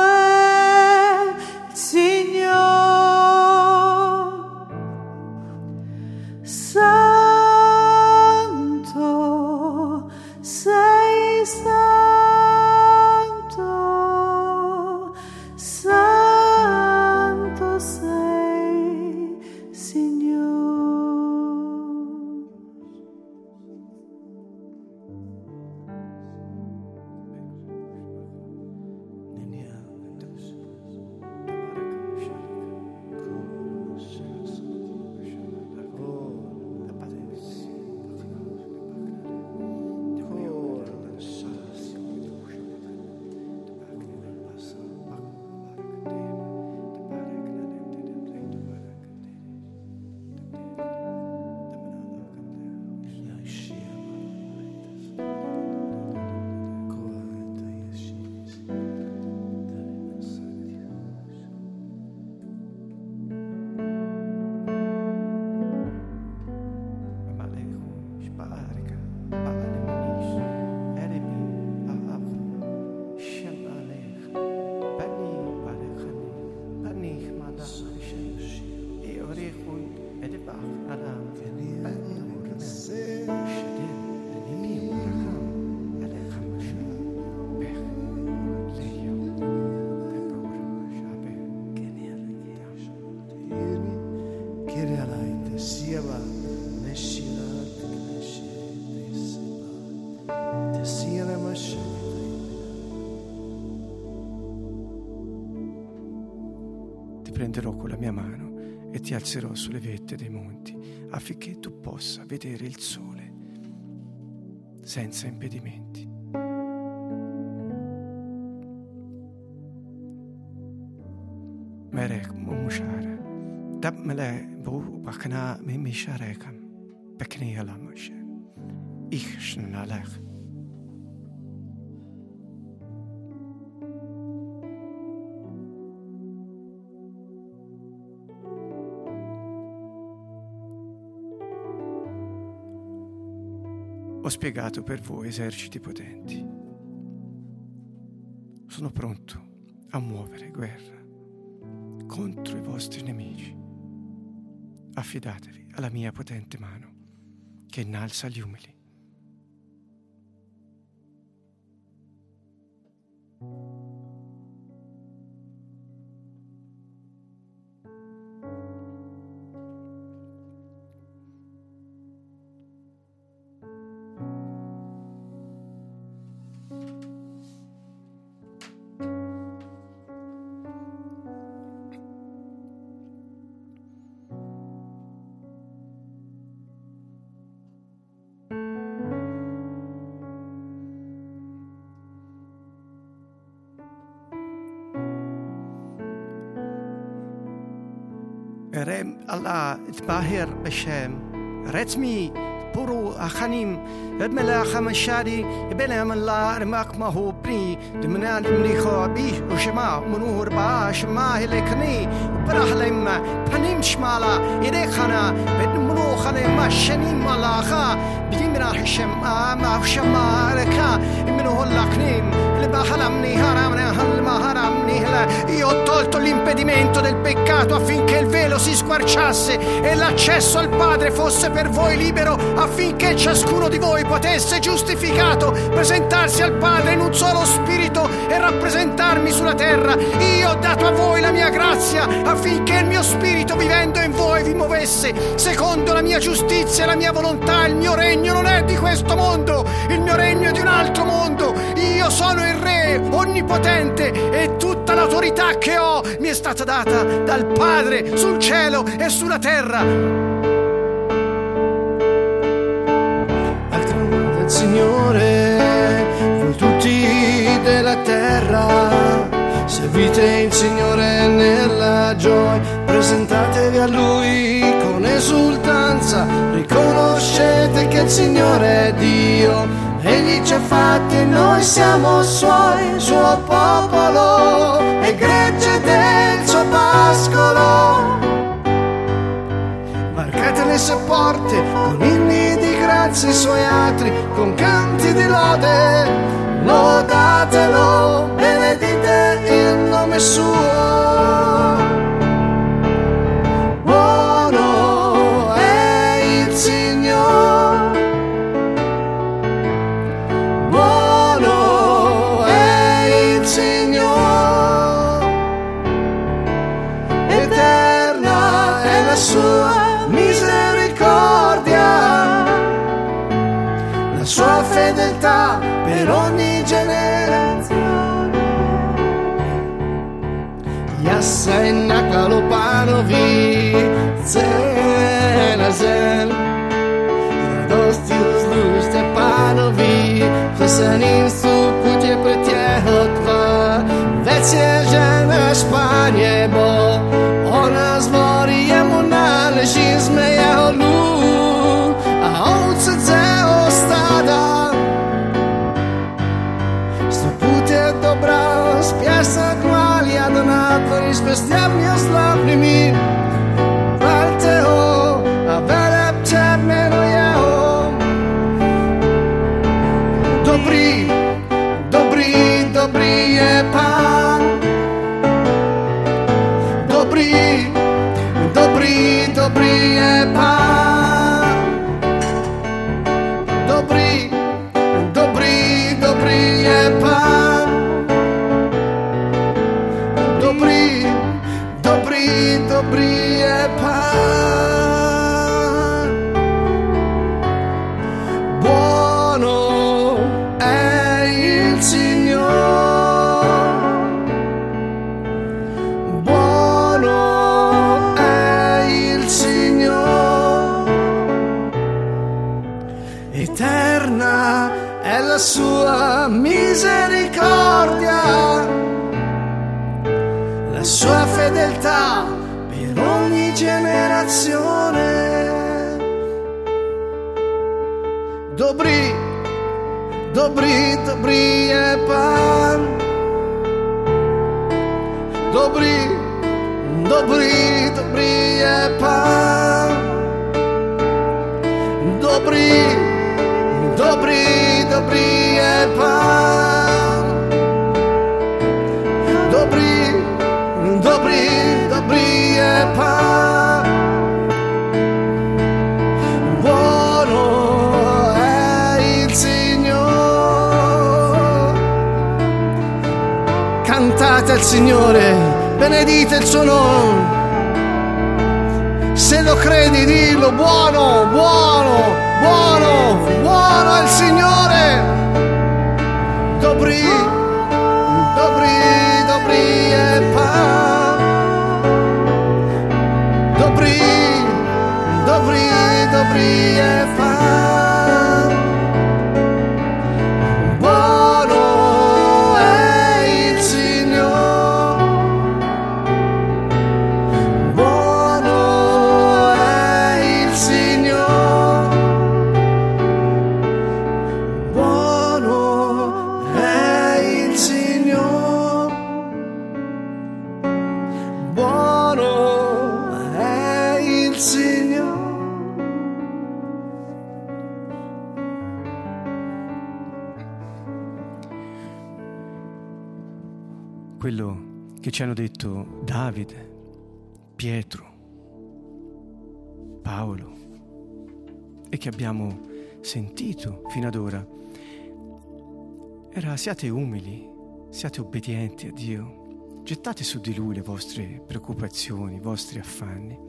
Santo, Santo, Santo è Signore, Santo, Santo, Santo sei, Signore. Santo, Santo, Santo è il Signore. Santo, sei santo, santo sei, Signore. Ti prenderò con la mia mano e ti alzerò sulle vette dei monti, affinché tu possa vedere il sole senza impedimenti. Merek mushara dabmele bu bakna mimisharekam bekni alamush ich schnalach. Ho spiegato per voi eserciti potenti. Sono pronto a muovere guerra contro i vostri nemici. Affidatevi alla mia potente mano che innalza gli umili. Rem Allah, Bahir Hashem, Retmi, برو أخانيم أبملا خمشاري بلا من لا رماك ما هو بني دمنا لمني خوابي وشما منور باش ما هلكني براح لما بنيم شمالا إلي خنا بدن منو خلي ما شنيم ملاخا بيم راح شما ما شما ركا منو هلكنيم البحلمني هرمني هلمهرمني هلا io ho tolto l'impedimento del peccato affinché il velo si squarciasse e l'accesso al Padre fosse per voi libero affinché ciascuno di voi potesse giustificato presentarsi al Padre in un solo spirito e rappresentarmi sulla terra. Io ho dato a voi la mia grazia affinché il mio spirito vivendo in voi vi muovesse secondo la mia giustizia e la mia volontà. Il mio regno non è di questo mondo, il mio regno è di un altro mondo. Io sono il Re onnipotente e tutta l'autorità che ho mi è stata data dal Padre sul cielo e sulla terra. Altrove del Signore voi tutti della terra, servite il Signore nella gioia, presentatevi a Lui con esultanza, riconoscete che il Signore è Dio. Egli ci ha fatti e noi siamo Suoi, il Suo popolo e gregge del Suo pascolo. Varcate le sue porte con inni di grazia, i Suoi atri con canti di lode. Lodatelo, benedite il nome Suo. Buono è il Signore, Sua misericordia, la sua fedeltà per ogni generazione. Yassa e Nakalopanovi, Zenazel, Radosti Uzlu Stepanovi, Hosanin su putje pretje hotva, već je žena Španjebo, ona zvori Žizmeja olu, a ovce ceo stada. Sto put je dobra, spjesak hvali, a da natvoriš besljavnja slavnimi. Hvalte ho, a velep čepmeno je ho. Dobri, dobri, dobri je Pan. Dobri, dobri, dobri je Pan. Dobri, dobri, dobri je Pan. Dobri, dobri, dobri je Pan. Buono è il Signore. Eterna è la sua misericordia, la sua fedeltà per ogni generazione. Dobri, dobri, dobri je Pan. Dobri, dobri, dobri je Pan. Dobri, dobri, dobri je Pan. Dobri, dobri, dobri je Pan. Buono è il Signore. Cantate al Signore, benedite il suo nome. Se lo credi, dillo: buono, buono, buono, buono è il Signore. Dobri, dobri, dobri è Pan. Dobri, dobri, dobri è Pan. Buono è il Signore. Buono è il Signore. Signore. Quello che ci hanno detto Davide, Pietro, Paolo e che abbiamo sentito fino ad ora era: siate umili, siate obbedienti a Dio, gettate su di Lui le vostre preoccupazioni, i vostri affanni.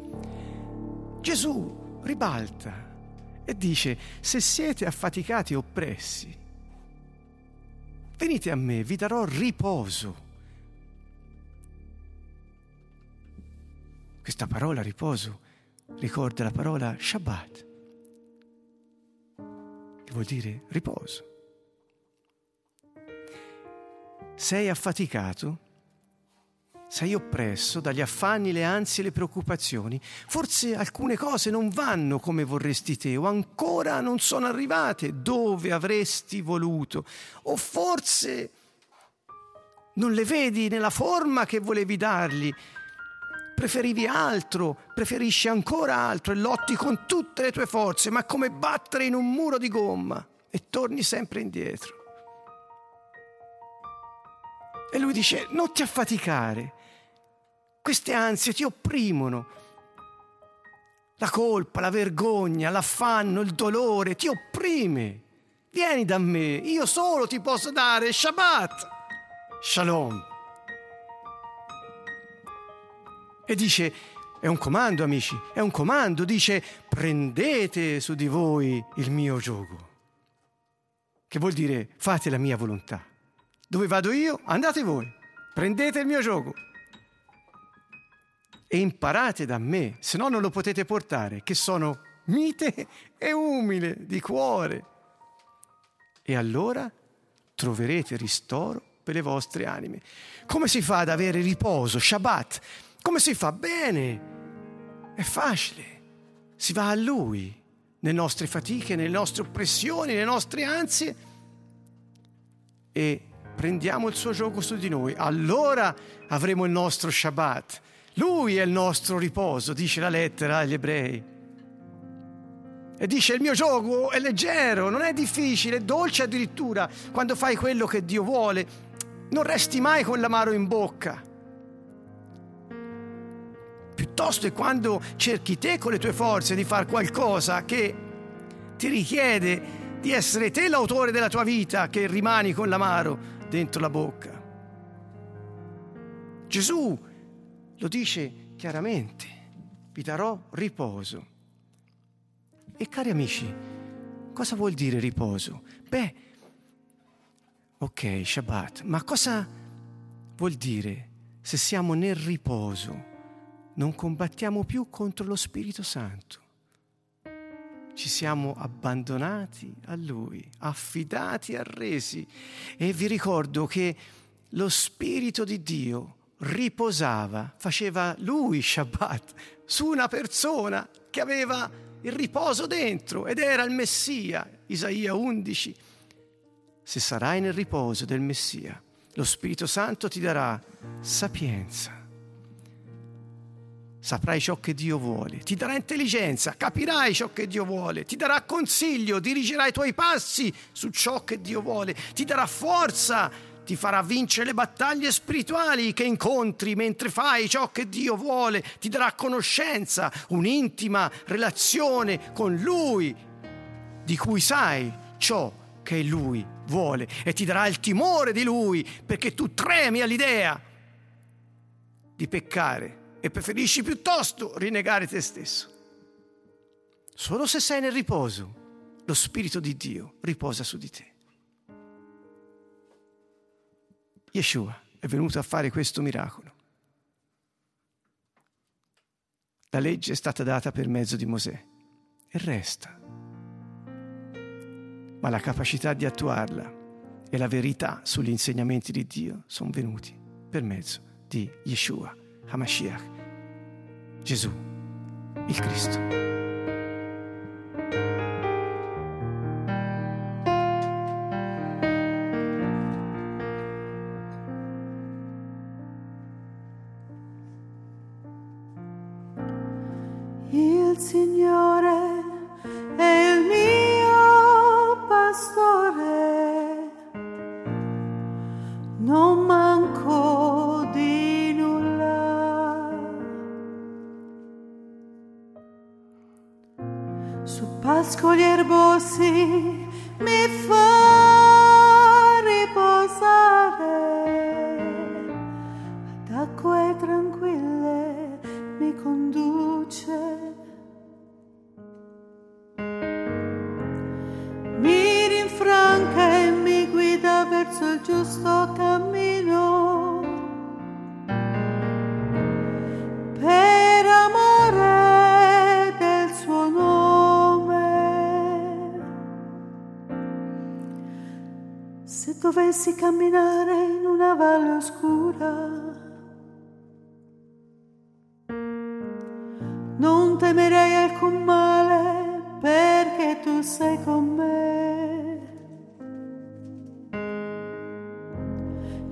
Gesù ribalta e dice: se siete affaticati e oppressi, venite a me, vi darò riposo. Questa parola riposo ricorda la parola Shabbat, che vuol dire riposo. Sei affaticato, sei oppresso dagli affanni, le ansie, le preoccupazioni. Forse alcune cose non vanno come vorresti te, o ancora non sono arrivate dove avresti voluto, o forse non le vedi nella forma che volevi dargli. Preferivi altro, preferisci ancora altro e lotti con tutte le tue forze, ma come battere in un muro di gomma, e torni sempre indietro. E lui dice: non ti affaticare, queste ansie ti opprimono, la colpa, la vergogna, l'affanno, il dolore ti opprime, vieni da me, io solo ti posso dare Shabbat, Shalom. E dice, è un comando amici, è un comando, dice: prendete su di voi il mio giogo, che vuol dire fate la mia volontà. Dove vado io, andate voi, prendete il mio giogo e imparate da me, se no non lo potete portare, che sono mite e umile di cuore, e allora troverete ristoro per le vostre anime. Come si fa ad avere riposo, Shabbat? Come si fa? Bene, è facile, si va a Lui, nelle nostre fatiche, nelle nostre oppressioni, nelle nostre ansie, e prendiamo il suo giogo su di noi, allora avremo il nostro Shabbat. Lui è il nostro riposo, dice la lettera agli Ebrei, e dice: il mio giogo è leggero, non è difficile, è dolce addirittura. Quando fai quello che Dio vuole, non resti mai con l'amaro in bocca. Piuttosto è quando cerchi te con le tue forze di far qualcosa che ti richiede di essere te l'autore della tua vita, che rimani con l'amaro dentro la bocca. Gesù lo dice chiaramente: vi darò riposo. E cari amici, cosa vuol dire riposo? Beh, ok, Shabbat, ma cosa vuol dire se siamo nel riposo? Non combattiamo più contro lo Spirito Santo. Ci siamo abbandonati a Lui, affidati, arresi. E vi ricordo che lo Spirito di Dio riposava, faceva Lui Shabbat su una persona che aveva il riposo dentro, ed era il Messia. Isaia 11. Se sarai nel riposo del Messia, lo Spirito Santo ti darà sapienza. Saprai ciò che Dio vuole, ti darà intelligenza, capirai ciò che Dio vuole, ti darà consiglio, dirigerai i tuoi passi su ciò che Dio vuole, ti darà forza, ti farà vincere le battaglie spirituali che incontri mentre fai ciò che Dio vuole, ti darà conoscenza, un'intima relazione con Lui, di cui sai ciò che Lui vuole, e ti darà il timore di Lui, perché tu tremi all'idea di peccare e preferisci piuttosto rinnegare te stesso. Solo se sei nel riposo, lo Spirito di Dio riposa su di te. Yeshua è venuto a fare questo miracolo. La legge è stata data per mezzo di Mosè e resta, ma la capacità di attuarla e la verità sugli insegnamenti di Dio sono venuti per mezzo di Yeshua HaMashiach, Gesù, il Cristo. Il Signore è il mio pastore, non manco di nulla. Su pascoli erbosi mi fa riposare, ad acque tranquille mi conduce. Verso il giusto cammino, per amore del suo nome. Se dovessi camminare in una valle oscura, non temerei alcun male, perché tu sei con me.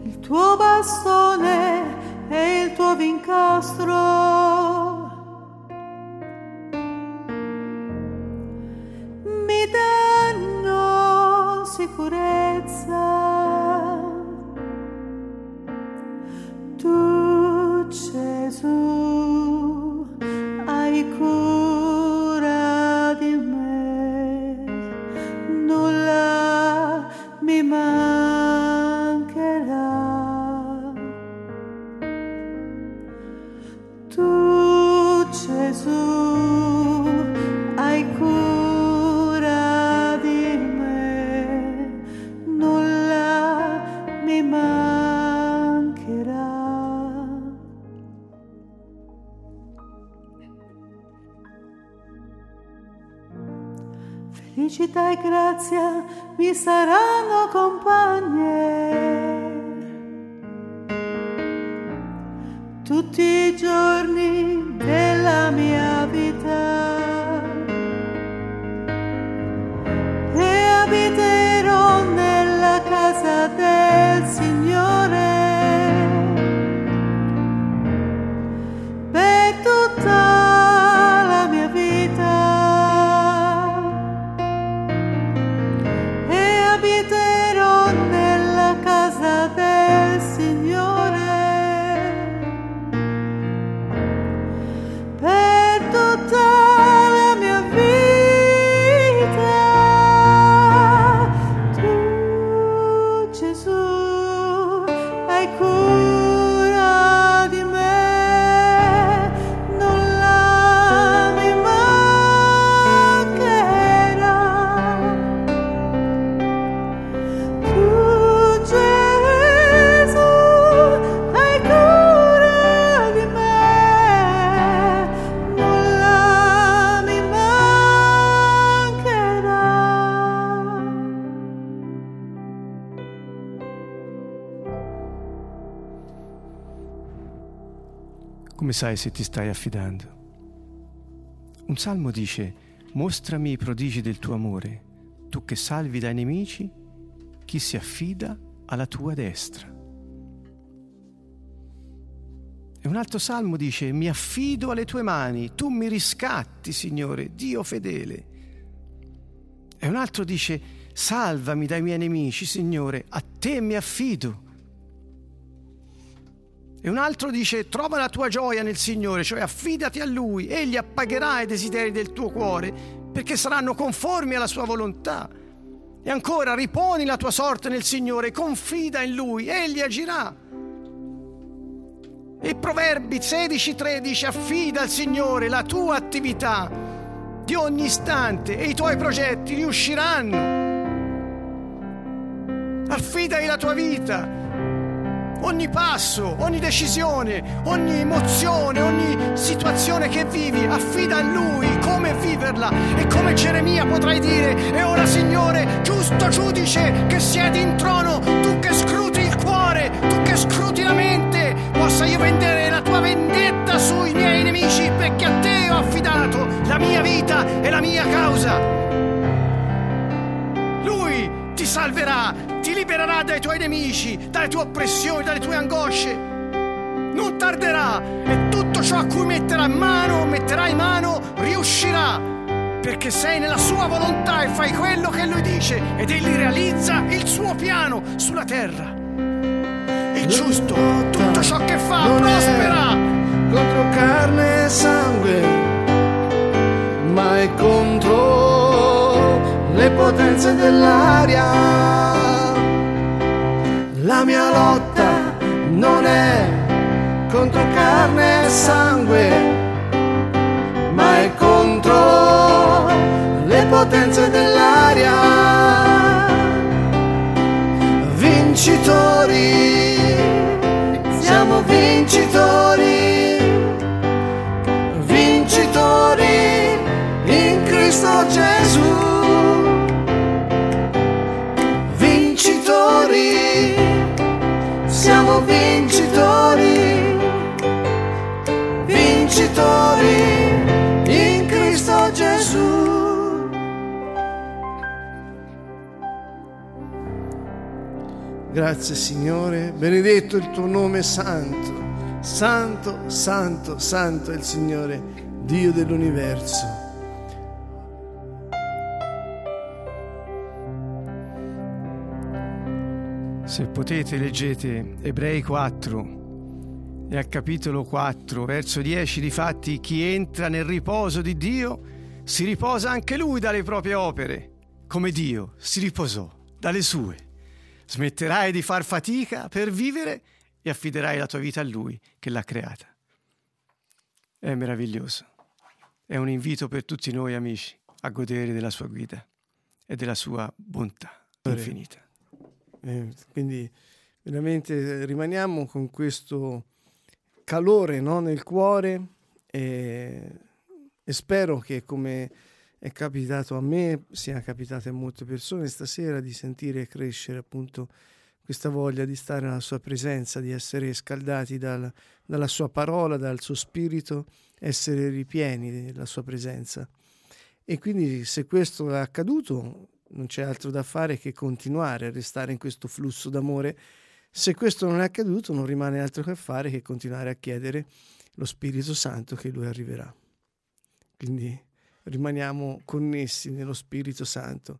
Il tuo bastone e il tuo vincastro mi danno sicurezza. Tu, Gesù, hai cura di me, nulla mi Felicità e grazia mi saranno compagne tutti i giorni della mia vita, e abiterò nella casa del Signore per tutta la mia vita. Come sai se ti stai affidando? Un salmo dice: mostrami i prodigi del tuo amore, tu che salvi dai nemici chi si affida alla tua destra. E un altro salmo dice: mi affido alle tue mani, tu mi riscatti, Signore, Dio fedele. E un altro dice: salvami dai miei nemici, Signore, a te mi affido. E un altro dice: trova la tua gioia nel Signore, cioè affidati a Lui, Egli appagherà i desideri del tuo cuore, perché saranno conformi alla sua volontà. E ancora: riponi la tua sorte nel Signore, confida in Lui, Egli agirà. E Proverbi 16:13: affida al Signore la tua attività di ogni istante e i tuoi progetti riusciranno. Affidai la tua vita, ogni passo, ogni decisione, ogni emozione, ogni situazione che vivi, affida a Lui come viverla. E come Geremia potrai dire: e ora, Signore, giusto giudice che siedi in trono, tu che scruti il cuore, tu che scruti la mente, possa io vendere la tua vendetta sui miei nemici, perché a te ho affidato la mia vita e la mia causa. Lui ti salverà, ti libererà dai tuoi nemici, dalle tue oppressioni, dalle tue angosce. Non tarderà, e tutto ciò a cui metterà in mano, perché sei nella sua volontà e fai quello che lui dice, ed egli realizza il suo piano sulla terra. È giusto, tutto ciò che fa prospera. Contro carne e sangue, ma è contro le potenze dell'aria. La mia lotta non è contro carne e sangue, ma è contro le potenze dell'aria. Vincitori, siamo vincitori, vincitori in Cristo Gesù. Vincitori, siamo vincitori, vincitori in Cristo Gesù. Grazie Signore, benedetto il tuo nome santo, santo, santo, santo è il Signore, Dio dell'universo. Se potete leggete Ebrei 4 e al capitolo 4, verso 10, difatti chi entra nel riposo di Dio si riposa anche lui dalle proprie opere, come Dio si riposò dalle sue. Smetterai di far fatica per vivere e affiderai la tua vita a Lui che l'ha creata. È meraviglioso. È un invito per tutti noi, amici, a godere della sua guida e della sua bontà infinita. Quindi veramente rimaniamo con questo calore, no? Nel cuore, e spero che, come è capitato a me, sia capitato a molte persone stasera, di sentire crescere appunto questa voglia di stare nella sua presenza, di essere scaldati dalla sua parola, dal suo spirito, essere ripieni della sua presenza. E quindi, se questo è accaduto, non c'è altro da fare che continuare a restare in questo flusso d'amore. Se questo non è accaduto, non rimane altro che fare che continuare a chiedere lo Spirito Santo, che Lui arriverà. Quindi rimaniamo connessi nello Spirito Santo.